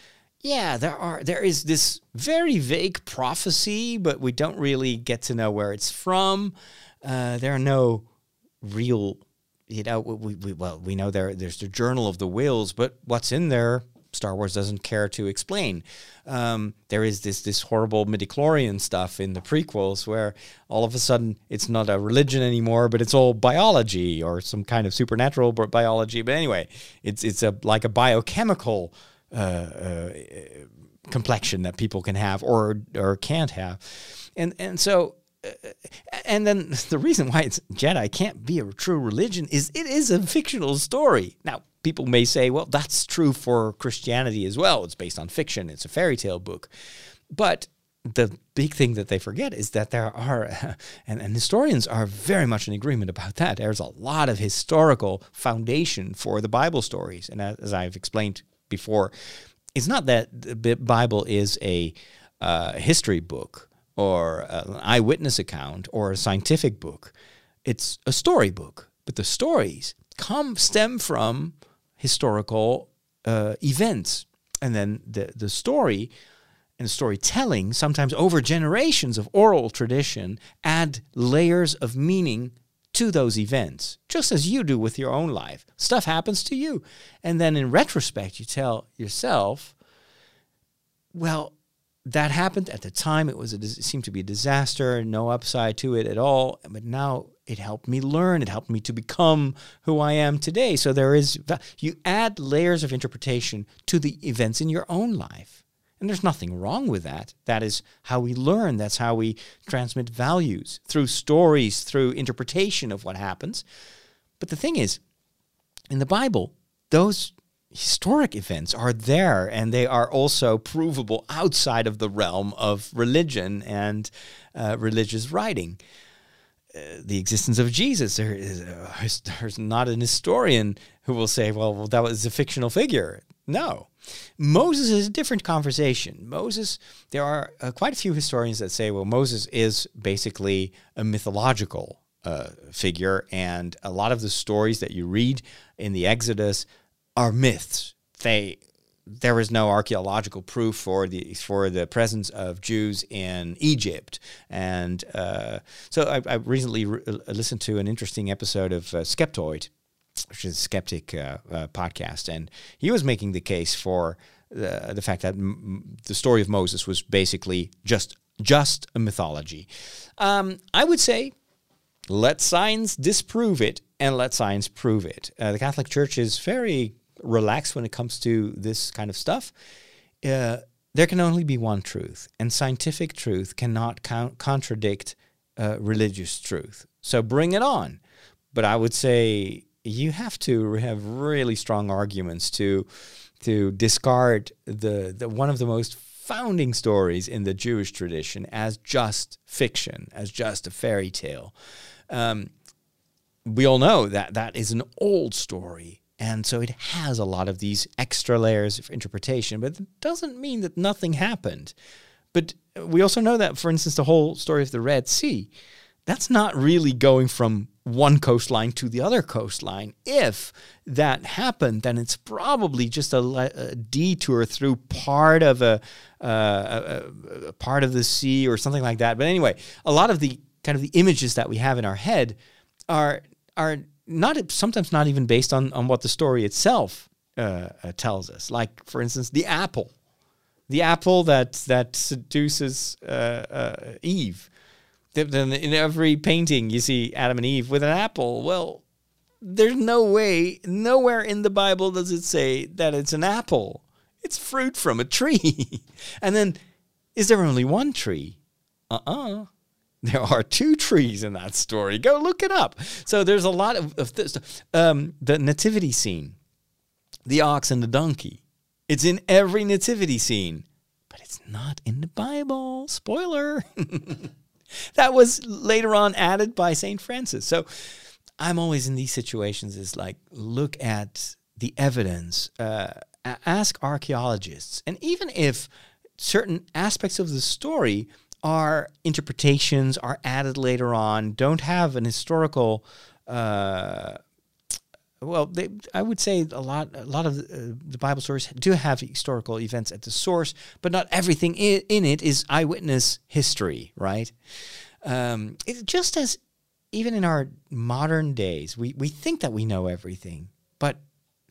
Yeah, there is this very vague prophecy, but we don't really get to know where it's from. There are no real, you know, we know there's the Journal of the Wills, but what's in there? Star Wars doesn't care to explain. There is this horrible midichlorian stuff in the prequels where all of a sudden it's not a religion anymore, but it's all biology or some kind of supernatural biology. But anyway, it's like a biochemical complexion that people can have or can't have. And so... and then the reason why it's Jedi can't be a true religion is it is a fictional story. Now, people may say, well, that's true for Christianity as well. It's based on fiction. It's a fairy tale book. But the big thing that they forget is that there are, and historians are very much in agreement about that. There's a lot of historical foundation for the Bible stories. And as I've explained before, it's not that the Bible is a history book or an eyewitness account, or a scientific book. It's a storybook, but the stories stem from historical events. And then the story and storytelling, sometimes over generations of oral tradition, add layers of meaning to those events, just as you do with your own life. Stuff happens to you. And then in retrospect, you tell yourself, well, that happened at the time. It seemed to be a disaster, no upside to it at all. But now it helped me learn. It helped me to become who I am today. So you add layers of interpretation to the events in your own life. And there's nothing wrong with that. That is how we learn. That's how we transmit values, through stories, through interpretation of what happens. But the thing is, in the Bible, those historic events are there, and they are also provable outside of the realm of religion and religious writing. The existence of Jesus, there's not an historian who will say, well, that was a fictional figure. No. Moses is a different conversation. Moses, there are quite a few historians that say, well, Moses is basically a mythological figure, and a lot of the stories that you read in the Exodus are myths. There is no archaeological proof for the presence of Jews in Egypt. And so I recently listened to an interesting episode of Skeptoid, which is a skeptic podcast, and he was making the case for the fact that the story of Moses was basically just a mythology. I would say, let science disprove it, and let science prove it. The Catholic Church is very relaxed when it comes to this kind of stuff. There can only be one truth, and scientific truth cannot contradict religious truth. So bring it on. But I would say you have to have really strong arguments to discard the one of the most founding stories in the Jewish tradition as just fiction, as just a fairy tale. We all know that that is an old story, and so it has a lot of these extra layers of interpretation, but it doesn't mean that nothing happened. But we also know that, for instance, the whole story of the Red Sea, that's not really going from one coastline to the other coastline. If that happened, then it's probably just a detour through part of a part of the sea or something like that. But anyway, a lot of the kind of the images that we have in our head are not, sometimes not even based on what the story itself tells us. Like, for instance, the apple. The apple that seduces Eve. In every painting, you see Adam and Eve with an apple. Well, there's no way, nowhere in the Bible does it say that it's an apple. It's fruit from a tree. And then, is there only one tree? There are two trees in that story. Go look it up. So there's a lot of this. The nativity scene, the ox and the donkey. It's in every nativity scene, but it's not in the Bible. Spoiler. That was later on added by St. Francis. So I'm always in these situations is like, look at the evidence, ask archaeologists. And even if certain aspects of the story are interpretations, are added later on, don't have an historical, I would say a lot of the Bible stories do have historical events at the source, but not everything in it is eyewitness history, right? It's just as even in our modern days, we think that we know everything, but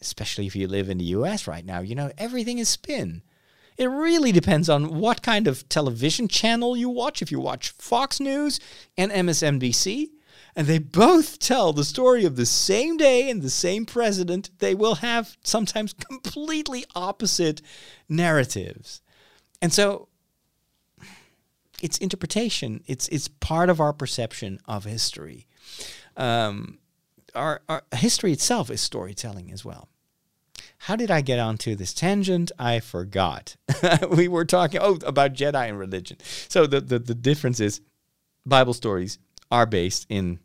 especially if you live in the U.S. right now, you know, everything is spin. It really depends on what kind of television channel you watch. If you watch Fox News and MSNBC, and they both tell the story of the same day and the same president, they will have sometimes completely opposite narratives. And so it's interpretation. It's part of our perception of history. Our history itself is storytelling as well. How did I get onto this tangent? I forgot. We were talking about Jedi and religion. So the difference is Bible stories are based in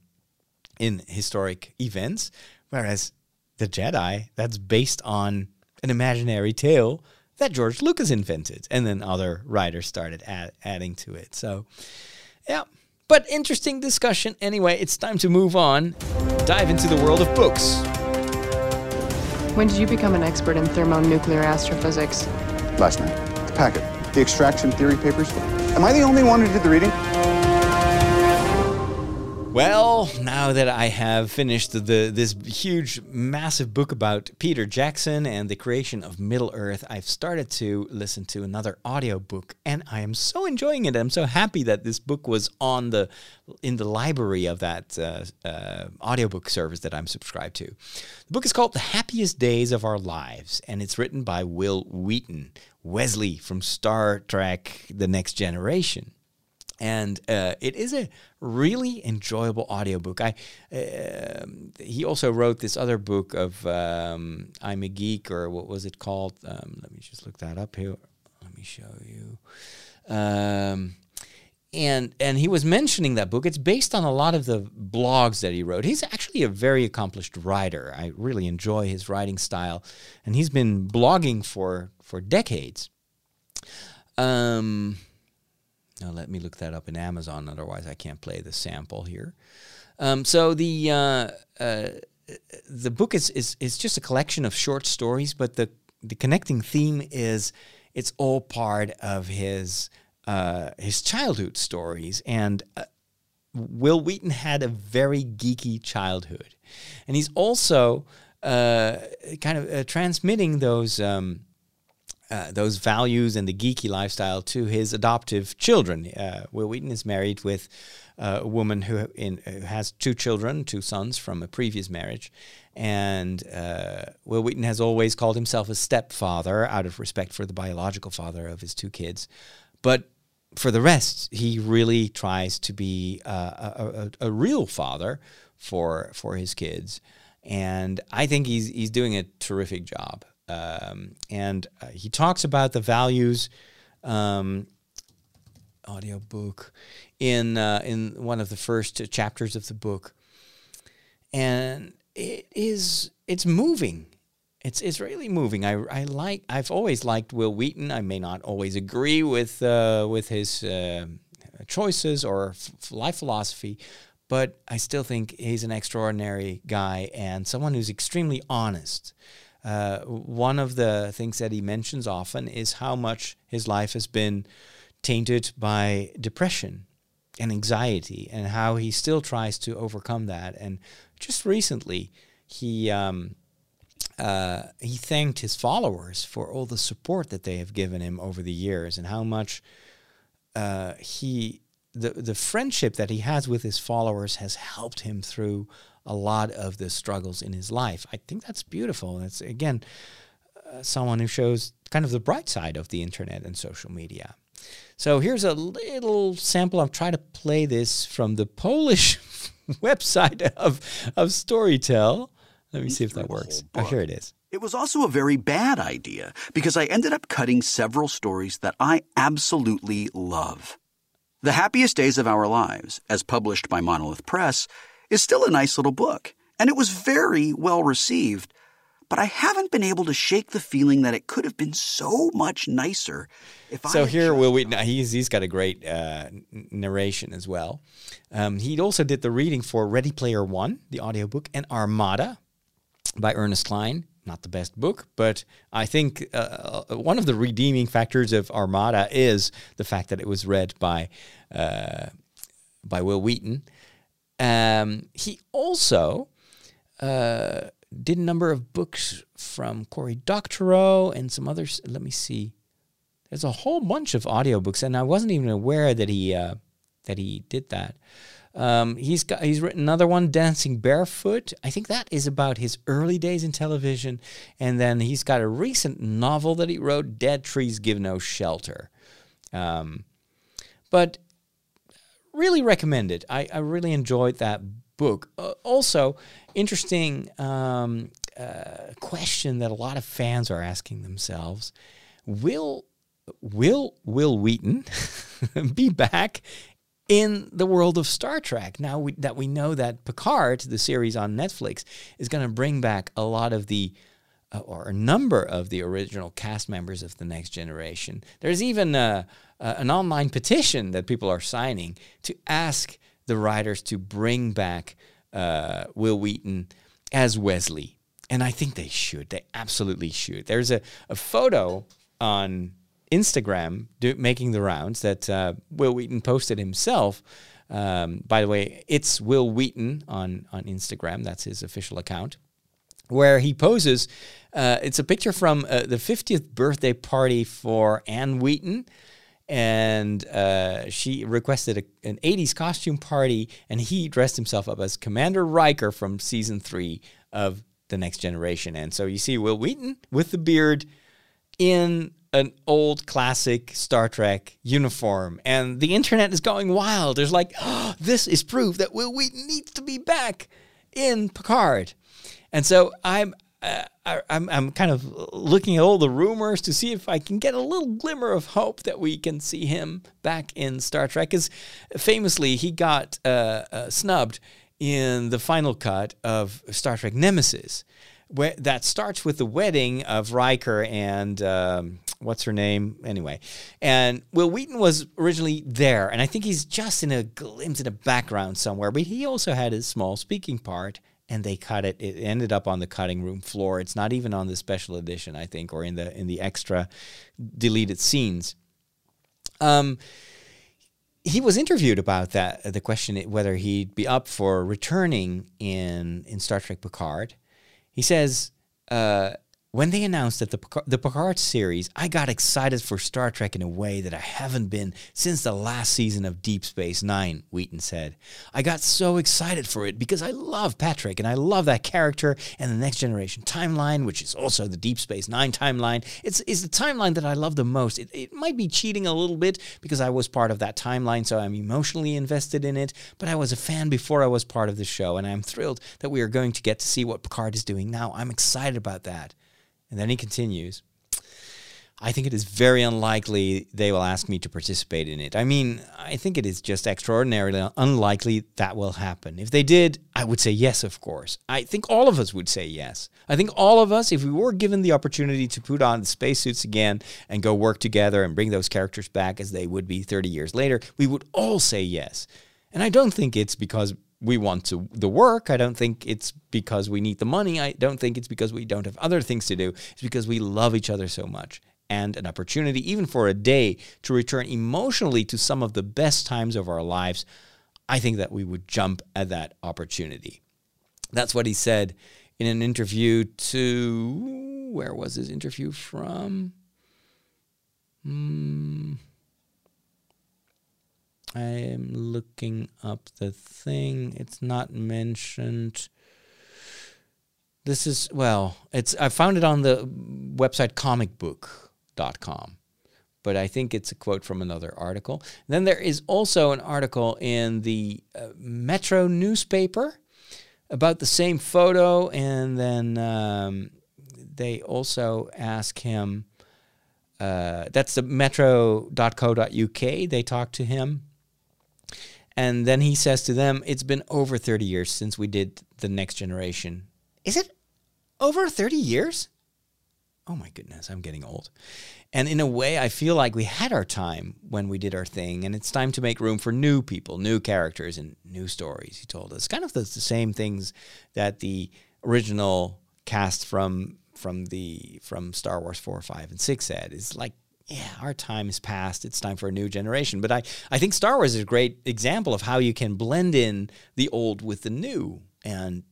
historic events, whereas the Jedi, that's based on an imaginary tale that George Lucas invented, and then other writers started adding to it. So, yeah, but interesting discussion. Anyway, it's time to move on, dive into the world of books. When did you become an expert in thermonuclear astrophysics? Last night. The packet. the extraction theory papers. Am I the only one who did the reading? Well, now that I have finished this huge, massive book about Peter Jackson and the creation of Middle-earth, I've started to listen to another audiobook, and I am so enjoying it. I'm so happy that this book was in the library of that audiobook service that I'm subscribed to. The book is called The Happiest Days of Our Lives, and it's written by Wil Wheaton, Wesley from Star Trek The Next Generation. And it is a really enjoyable audiobook. He also wrote this other book of I'm a Geek, or what was it called? Let me just look that up here. Let me show you. And he was mentioning that book. It's based on a lot of the blogs that he wrote. He's actually a very accomplished writer. I really enjoy his writing style. And he's been blogging for decades. Now let me look that up in Amazon, otherwise I can't play the sample here. So the book is just a collection of short stories, but the connecting theme is it's all part of his childhood stories. And Wil Wheaton had a very geeky childhood, and he's also kind of transmitting those values and the geeky lifestyle to his adoptive children. Wil Wheaton is married with a woman who has two children, two sons from a previous marriage. And Wil Wheaton has always called himself a stepfather out of respect for the biological father of his two kids. But for the rest, he really tries to be a real father for his kids. And I think he's doing a terrific job. And he talks about the values audiobook in one of the first chapters of the book, and it's moving. It's really moving. I've always liked Wil Wheaton. I may not always agree with his choices or life philosophy, but I still think he's an extraordinary guy and someone who's extremely honest. One of the things that he mentions often is how much his life has been tainted by depression and anxiety, and how he still tries to overcome that. And just recently, he thanked his followers for all the support that they have given him over the years, and how much the friendship that he has with his followers has helped him through a lot of the struggles in his life. I think that's beautiful. That's, again, someone who shows kind of the bright side of the internet and social media. So here's a little sample. I'll try to play this from the Polish website of Storytel. Let me see if that works. Oh, here it is. It was also a very bad idea because I ended up cutting several stories that I absolutely love. The Happiest Days of Our Lives, as published by Monolith Press, is still a nice little book, and it was very well received, but I haven't been able to shake the feeling that it could have been so much nicer if I... So here, Wil Wheaton, he's got a great narration as well. He also did the reading for Ready Player One, the audiobook, and Armada by Ernest Cline. Not the best book, but I think one of the redeeming factors of Armada is the fact that it was read by Wil Wheaton. He also did a number of books from Cory Doctorow and some others. Let me see. There's a whole bunch of audiobooks, and I wasn't even aware that he did that. He's written another one, Dancing Barefoot. I think that is about his early days in television. And then he's got a recent novel that he wrote, Dead Trees Give No Shelter. But really recommend it. I really enjoyed that book. Also, interesting question that a lot of fans are asking themselves. Will Wheaton be back in the world of Star Trek? Now that we know that Picard, the series on Netflix, is going to bring back a lot of the or a number of the original cast members of The Next Generation. There's even an online petition that people are signing to ask the writers to bring back Wil Wheaton as Wesley. And I think they should. They absolutely should. There's a photo on Instagram making the rounds that Wil Wheaton posted himself. By the way, it's Wil Wheaton on Instagram. That's his official account, where he poses. It's a picture from the 50th birthday party for Ann Wheaton. And she requested an 80s costume party, and he dressed himself up as Commander Riker from season 3 of The Next Generation. And so you see Wil Wheaton with the beard in an old classic Star Trek uniform. And the internet is going wild. There's like, oh, this is proof that Wil Wheaton needs to be back in Picard. And so I'm kind of looking at all the rumors to see if I can get a little glimmer of hope that we can see him back in Star Trek. Because famously, he got snubbed in the final cut of Star Trek Nemesis, where that starts with the wedding of Riker and what's her name? Anyway, and Wil Wheaton was originally there, and I think he's just in a glimpse in the background somewhere, but he also had his small speaking part. And they cut it. It ended up on the cutting room floor. It's not even on the special edition, I think, or in the extra deleted scenes. He was interviewed about that, the question whether he'd be up for returning in Star Trek Picard. He says, when they announced that the Picard series, I got excited for Star Trek in a way that I haven't been since the last season of Deep Space Nine, Wheaton said. I got so excited for it because I love Patrick and I love that character and the Next Generation timeline, which is also the Deep Space Nine timeline. It's the timeline that I love the most. It might be cheating a little bit because I was part of that timeline, so I'm emotionally invested in it, but I was a fan before I was part of the show, and I'm thrilled that we are going to get to see what Picard is doing now. I'm excited about that. And then he continues, I think it is very unlikely they will ask me to participate in it. I mean, I think it is just extraordinarily unlikely that will happen. If they did, I would say yes, of course. I think all of us would say yes. I think all of us, if we were given the opportunity to put on the spacesuits again and go work together and bring those characters back as they would be 30 years later, we would all say yes. And I don't think it's because we want the work. I don't think it's because we need the money. I don't think it's because we don't have other things to do. It's because we love each other so much. And an opportunity, even for a day, to return emotionally to some of the best times of our lives, I think that we would jump at that opportunity. That's what he said in an interview to... Where was his interview from? I'm looking up the thing. It's not mentioned. This is, well, I found it on the website comicbook.com, but I think it's a quote from another article. And then there is also an article in the Metro newspaper about the same photo, and then they also ask him, that's the metro.co.uk, they talk to him. And then he says to them, it's been over 30 years since we did The Next Generation. Is it over 30 years? Oh my goodness, I'm getting old. And in a way, I feel like we had our time when we did our thing, and it's time to make room for new people, new characters, and new stories, he told us. Kind of the same things that the original cast from Star Wars 4, 5, and 6 said. It's like, yeah, our time is past. It's time for a new generation. But I think Star Wars is a great example of how you can blend in the old with the new. And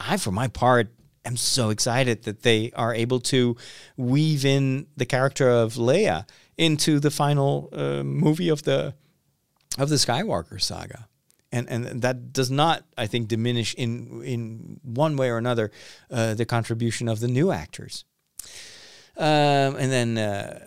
I, for my part, am so excited that they are able to weave in the character of Leia into the final movie of the Skywalker saga. And that does not, I think, diminish in one way or another the contribution of the new actors. And then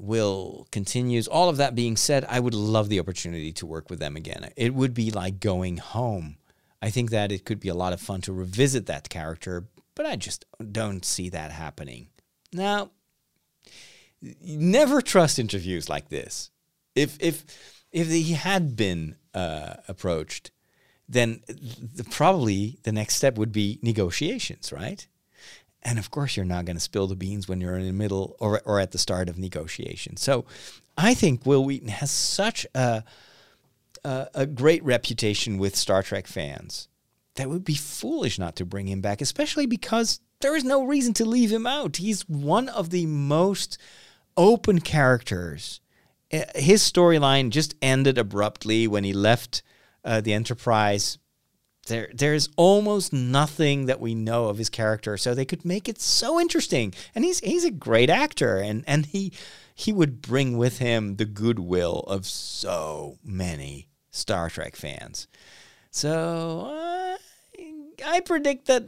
Will continues, all of that being said, I would love the opportunity to work with them again. It would be like going home. I think that it could be a lot of fun to revisit that character, but I just don't see that happening. Now, never trust interviews like this. If he had been approached, then probably the next step would be negotiations, right? And of course, you're not going to spill the beans when you're in the middle or at the start of negotiations. So I think Wil Wheaton has such a great reputation with Star Trek fans that it would be foolish not to bring him back, especially because there is no reason to leave him out. He's one of the most open characters. His storyline just ended abruptly when he left the Enterprise. There is almost nothing that we know of his character, so they could make it so interesting. And he's a great actor, and he would bring with him the goodwill of so many Star Trek fans. So I predict that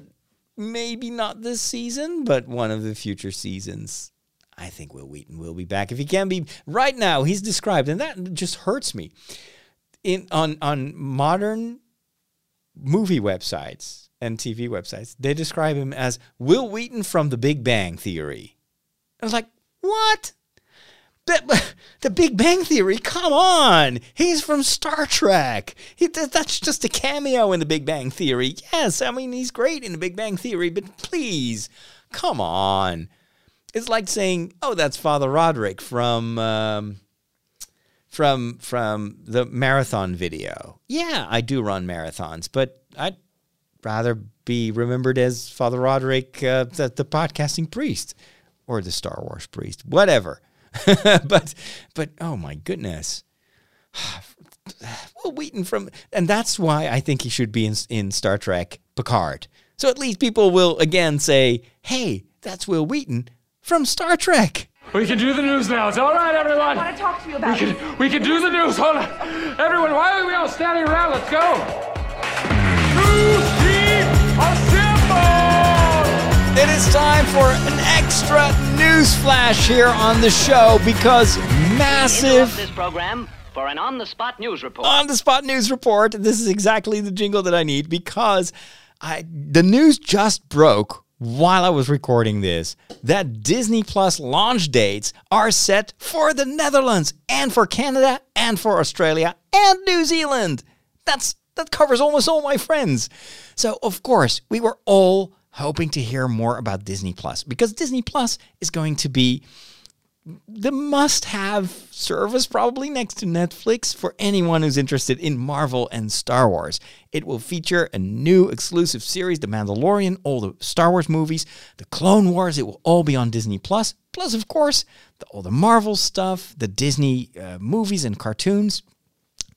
maybe not this season, but one of the future seasons, I think Wil Wheaton will be back. If he can be, right now he's described, and that just hurts me. On modern movie websites and TV websites, they describe him as Wil Wheaton from The Big Bang Theory. I was like, what? The Big Bang Theory? Come on! He's from Star Trek! That's just a cameo in The Big Bang Theory. Yes, I mean, he's great in The Big Bang Theory, but please, come on. It's like saying, oh, that's Father Roderick from the marathon video. Yeah, I do run marathons, but I'd rather be remembered as Father Roderick, the podcasting priest, or the Star Wars priest, whatever. but oh my goodness, Wil Wheaton from, and that's why I think he should be in Star Trek Picard. So at least people will again say, hey, that's Wil Wheaton from Star Trek. We can do the news now. It's all right, everyone. I want to talk to you about it. We can do the news. Hold on, everyone. Why are we all standing around? Let's go. News team assemble. It is time for an extra news flash here on the show because massive. Interrupt this program for an on-the-spot news report. On-the-spot news report. This is exactly the jingle that I need because the news just broke. While I was recording this, that Disney Plus launch dates are set for the Netherlands and for Canada and for Australia and New Zealand. That covers almost all my friends. So, of course, we were all hoping to hear more about Disney Plus because Disney Plus is going to be the must-have service probably next to Netflix for anyone who's interested in Marvel and Star Wars. It will feature a new exclusive series, The Mandalorian, all the Star Wars movies, The Clone Wars. It will all be on Disney+. Plus, of course, all the Marvel stuff, the Disney movies and cartoons.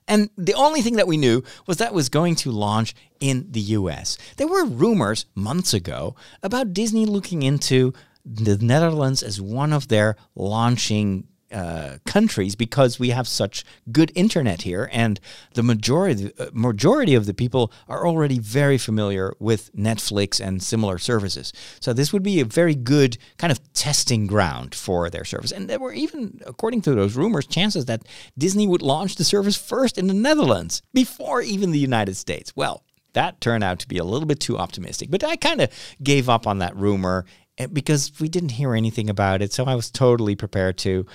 And the only thing that we knew was that was going to launch in the US. There were rumors months ago about Disney looking into the Netherlands is one of their launching countries because we have such good internet here, and the majority of the people are already very familiar with Netflix and similar services. So this would be a very good kind of testing ground for their service. And there were even, according to those rumors, chances that Disney would launch the service first in the Netherlands before even the United States. Well, that turned out to be a little bit too optimistic, but I kind of gave up on that rumor because we didn't hear anything about it, so I was totally prepared to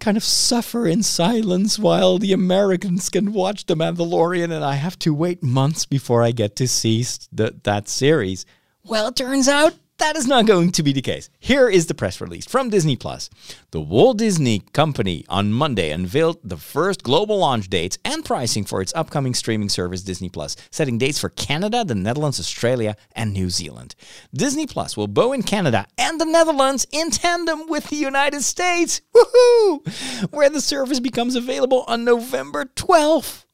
kind of suffer in silence while the Americans can watch The Mandalorian and I have to wait months before I get to see that series. Well, it turns out that is not going to be the case. Here is the press release from Disney+. The Walt Disney Company on Monday unveiled the first global launch dates and pricing for its upcoming streaming service, Disney+, setting dates for Canada, the Netherlands, Australia, and New Zealand. Disney+ will bow in Canada and the Netherlands in tandem with the United States, woohoo! Where the service becomes available on November 12th.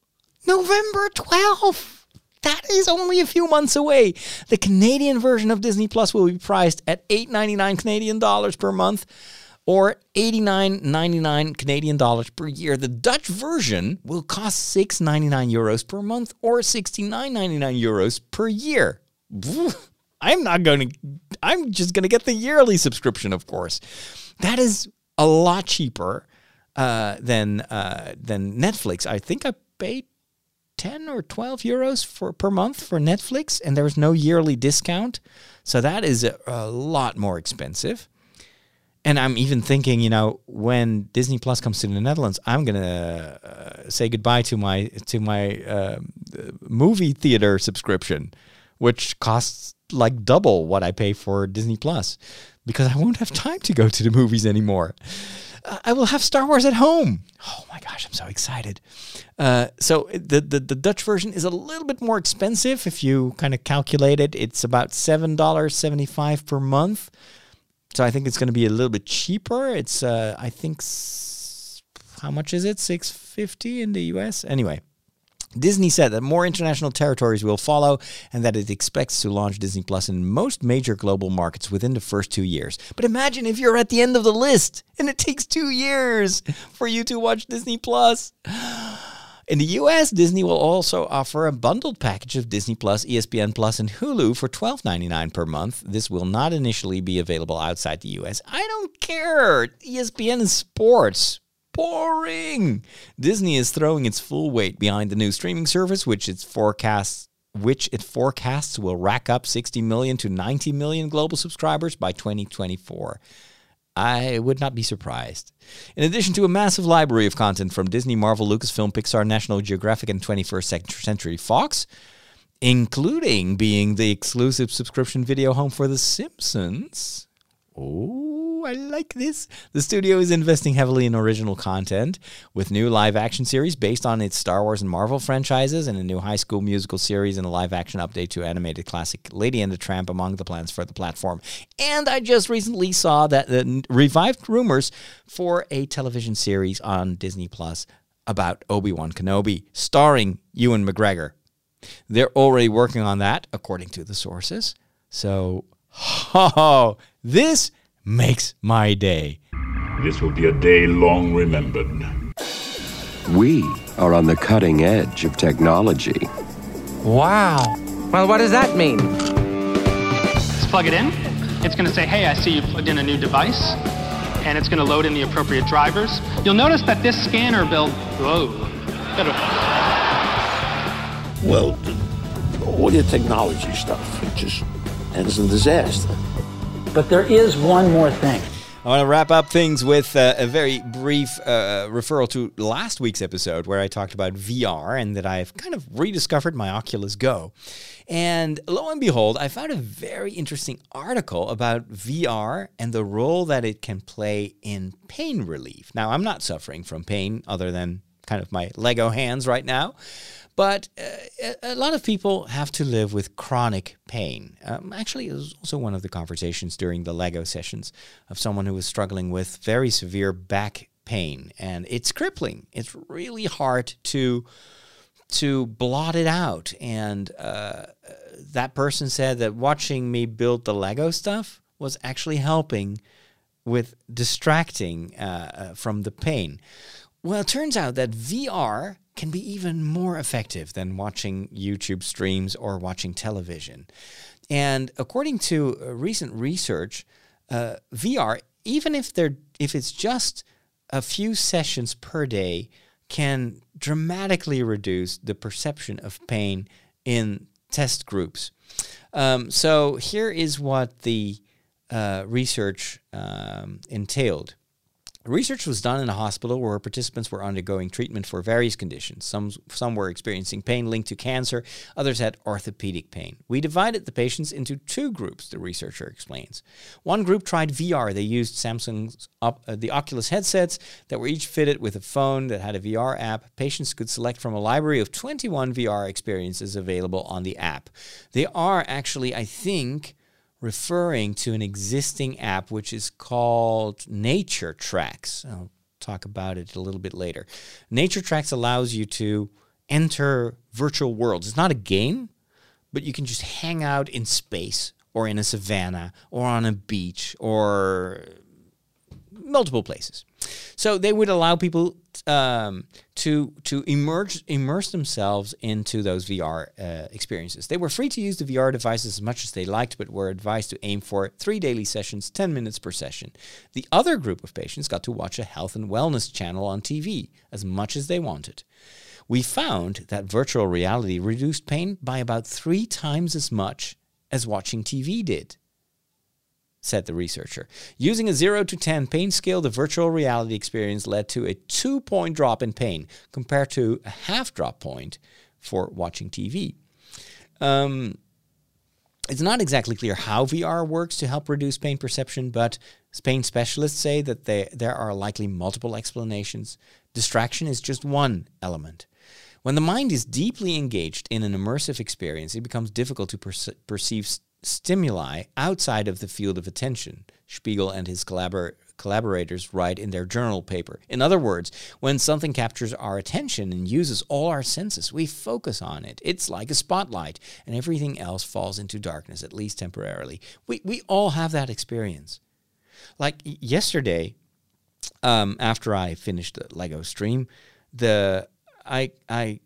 November 12th! That is only a few months away. The Canadian version of Disney Plus will be priced at $8.99 Canadian dollars per month or $89.99 Canadian dollars per year. The Dutch version will cost €6.99 per month or €69.99 per year. I'm just going to get the yearly subscription, of course. That is a lot cheaper than Netflix. I think I paid 10 or 12 euros per month for Netflix, and there's no yearly discount. So that is a lot more expensive. And I'm even thinking, you know, when Disney Plus comes to the Netherlands, I'm going to say goodbye to my movie theater subscription, which costs like double what I pay for Disney Plus because I won't have time to go to the movies anymore. I will have Star Wars at home. Oh my gosh, I'm so excited. So the Dutch version is a little bit more expensive. If you kind of calculate it, it's about $7.75 per month. So I think it's going to be a little bit cheaper. It's I think how much is it? $6.50 in the US. Anyway, Disney said that more international territories will follow and that it expects to launch Disney Plus in most major global markets within the first 2 years. But imagine if you're at the end of the list and it takes 2 years for you to watch Disney Plus. In the US, Disney will also offer a bundled package of Disney Plus, ESPN Plus, and Hulu for $12.99 per month. This will not initially be available outside the US. I don't care. ESPN is sports. Boring. Disney is throwing its full weight behind the new streaming service, which it forecasts will rack up 60 million to 90 million global subscribers by 2024. I would not be surprised. In addition to a massive library of content from Disney, Marvel, Lucasfilm, Pixar, National Geographic, and 21st Century Fox, including being the exclusive subscription video home for The Simpsons. Oh, I like this. The studio is investing heavily in original content, with new live-action series based on its Star Wars and Marvel franchises, and a new High School Musical series and a live-action update to animated classic Lady and the Tramp among the plans for the platform. And I just recently saw that the revived rumors for a television series on Disney Plus about Obi-Wan Kenobi, starring Ewan McGregor. They're already working on that, according to the sources. So, oh, this makes my day. This will be a day long remembered. We are on the cutting edge of technology. Wow. Well, what does that mean? Let's plug it in. It's going to say, hey, I see you plugged in a new device. And it's going to load in the appropriate drivers. You'll notice that this scanner built... Whoa. Well, all your technology stuff, it just... and it's a disaster. But there is one more thing. I want to wrap up things with a very brief referral to last week's episode where I talked about VR and that I've kind of rediscovered my Oculus Go. And lo and behold, I found a very interesting article about VR and the role that it can play in pain relief. Now, I'm not suffering from pain other than kind of my Lego hands right now. But a lot of people have to live with chronic pain. Actually, it was also one of the conversations during the Lego sessions of someone who was struggling with very severe back pain. And it's crippling. It's really hard to blot it out. And that person said that watching me build the Lego stuff was actually helping with distracting from the pain. Well, it turns out that VR can be even more effective than watching YouTube streams or watching television. And according to recent research, VR, even if it's just a few sessions per day, can dramatically reduce the perception of pain in test groups. So here is what the research entailed. Research was done in a hospital where participants were undergoing treatment for various conditions. Some were experiencing pain linked to cancer, others had orthopedic pain. We divided the patients into two groups, the researcher explains. One group tried VR. They used Samsung's the Oculus headsets that were each fitted with a phone that had a VR app. Patients could select from a library of 21 VR experiences available on the app. They are actually, I think, referring to an existing app which is called Nature Tracks. I'll talk about it a little bit later. Nature Tracks allows you to enter virtual worlds. It's not a game, but you can just hang out in space or in a savanna or on a beach or multiple places. So they would allow people to immerse themselves into those VR experiences. They were free to use the VR devices as much as they liked, but were advised to aim for 3 daily sessions, 10 minutes per session. The other group of patients got to watch a health and wellness channel on TV as much as they wanted. We found that virtual reality reduced pain by about 3 times as much as watching TV did, said the researcher. Using a 0 to 10 pain scale, the virtual reality experience led to a 2-point drop in pain compared to a half drop point for watching TV. It's not exactly clear how VR works to help reduce pain perception, but pain specialists say that there are likely multiple explanations. Distraction is just one element. When the mind is deeply engaged in an immersive experience, it becomes difficult to perceive stimuli outside of the field of attention, Spiegel and his collaborators write in their journal paper. In other words, when something captures our attention and uses all our senses, we focus on it. It's like a spotlight, and everything else falls into darkness, at least temporarily. We all have that experience. Like yesterday, after I finished the Lego stream, I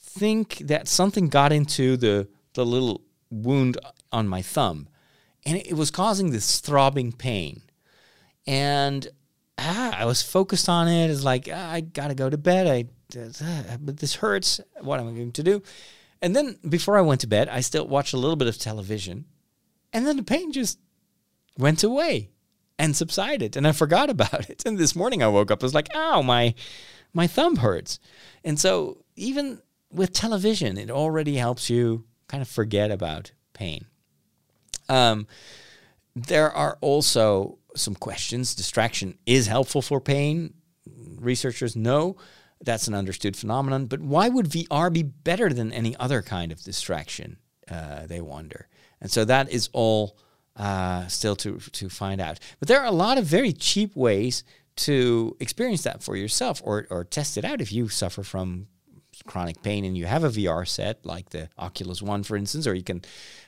think that something got into the little wound on my thumb, and it was causing this throbbing pain. And I was focused on it. It's like, I got to go to bed. But this hurts. What am I going to do? And then before I went to bed, I still watched a little bit of television. And then the pain just went away and subsided. And I forgot about it. And this morning I woke up. I was like, ow, my thumb hurts. And so even with television, it already helps you kind of forget about pain. There are also some questions. Distraction is helpful for pain. Researchers know that's an understood phenomenon. But why would VR be better than any other kind of distraction? They wonder. And so that is all still to find out. But there are a lot of very cheap ways to experience that for yourself or test it out if you suffer from chronic pain and you have a VR set, like the Oculus One, for instance, or you can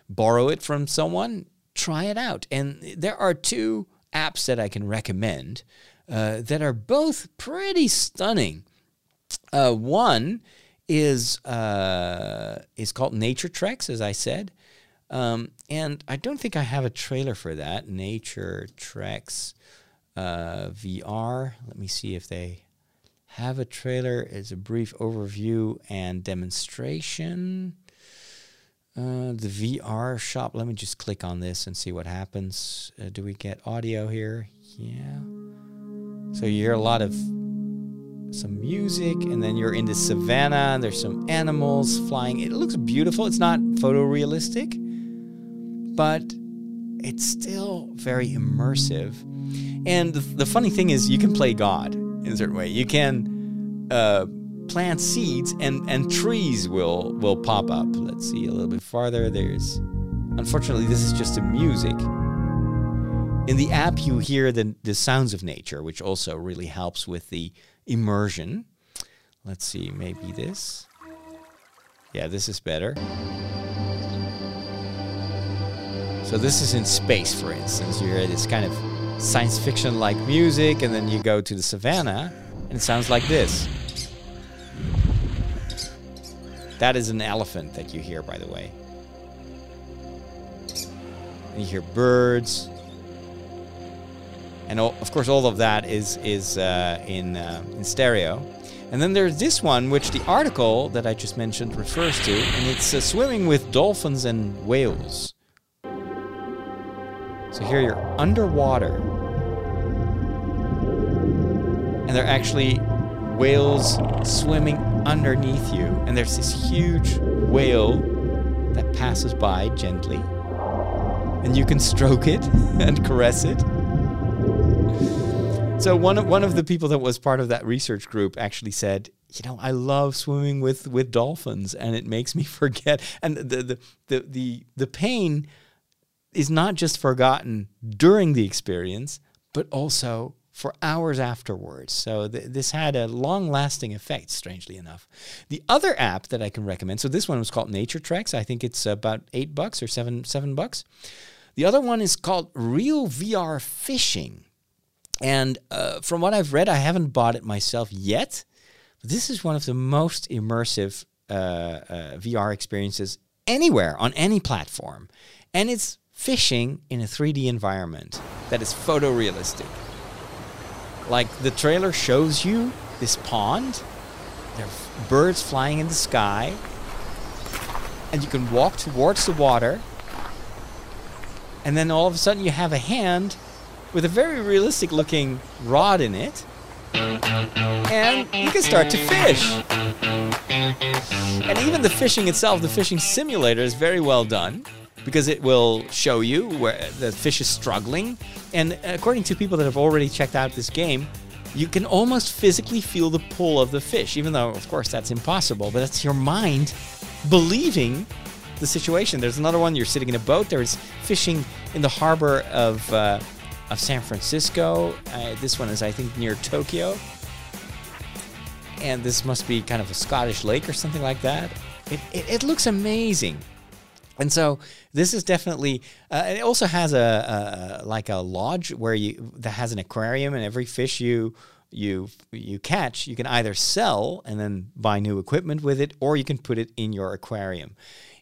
borrow it from someone. Try it out. And there are two apps that I can recommend that are both pretty stunning. One is called Nature Treks, as I said. And I don't think I have a trailer for that. Nature Treks VR. Let me see if they have a trailer. It's a brief overview and demonstration. The VR shop. Let me just click on this and see what happens. Do we get audio here? Yeah. So you hear a lot of some music, and then you're in the savannah, and there's some animals flying. It looks beautiful. It's not photorealistic, but it's still very immersive. And the funny thing is you can play God in a certain way. You can... plant seeds and trees will pop up. Let's see a little bit farther. There's, unfortunately, this is just the music. In the app, you hear the sounds of nature, which also really helps with the immersion. Let's see, maybe this. Yeah, this is better. So this is in space, for instance. You hear this kind of science fiction-like music, and then you go to the savannah, and it sounds like this. That is an elephant that you hear, by the way. And you hear birds, and all, of course, all of that is in stereo. And then there's this one, which the article that I just mentioned refers to, and it's swimming with dolphins and whales. So here you're underwater, and they're actually whales swimming underneath you, and there's this huge whale that passes by gently, and you can stroke it and caress it. So one of the people that was part of that research group actually said, you know, I love swimming with dolphins, and it makes me forget. And the pain is not just forgotten during the experience, but also for hours afterwards. So this had a long-lasting effect, strangely enough. The other app that I can recommend, so this one was called Nature Treks. I think it's about $8 or $7. The other one is called Real VR Fishing. And from what I've read, I haven't bought it myself yet. This is one of the most immersive VR experiences anywhere, on any platform. And it's fishing in a 3D environment that is photorealistic. Like, the trailer shows you this pond, there are birds flying in the sky, and you can walk towards the water, and then all of a sudden you have a hand with a very realistic looking rod in it, and you can start to fish. And even the fishing itself, the fishing simulator, is very well done, because it will show you where the fish is struggling. And according to people that have already checked out this game, you can almost physically feel the pull of the fish, even though, of course, that's impossible. But that's your mind believing the situation. There's another one, you're sitting in a boat. There's fishing in the harbor of San Francisco. This one is, I think, near Tokyo. And this must be kind of a Scottish lake or something like that. It looks amazing. And so this is definitely, it also has like a lodge where that has an aquarium, and every fish you catch, you can either sell and then buy new equipment with it, or you can put it in your aquarium.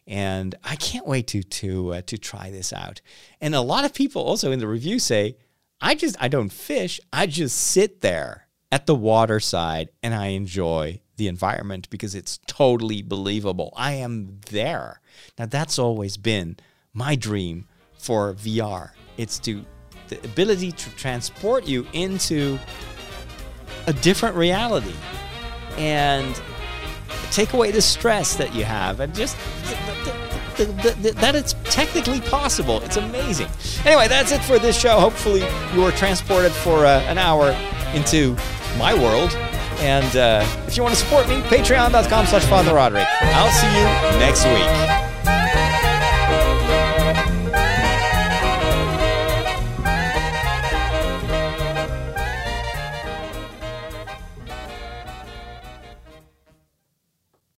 And I can't wait to try this out. And a lot of people also in the review say, I don't fish, I just sit there at the waterside and I enjoy the environment because it's totally believable. I am there. Now that's always been my dream for VR. It's the ability to transport you into a different reality and take away the stress that you have, and just that it's technically possible. It's amazing. Anyway, that's it for this show. Hopefully you were transported for an hour into my world. And if you want to support me, patreon.com/Father Roderick. I'll see you next week.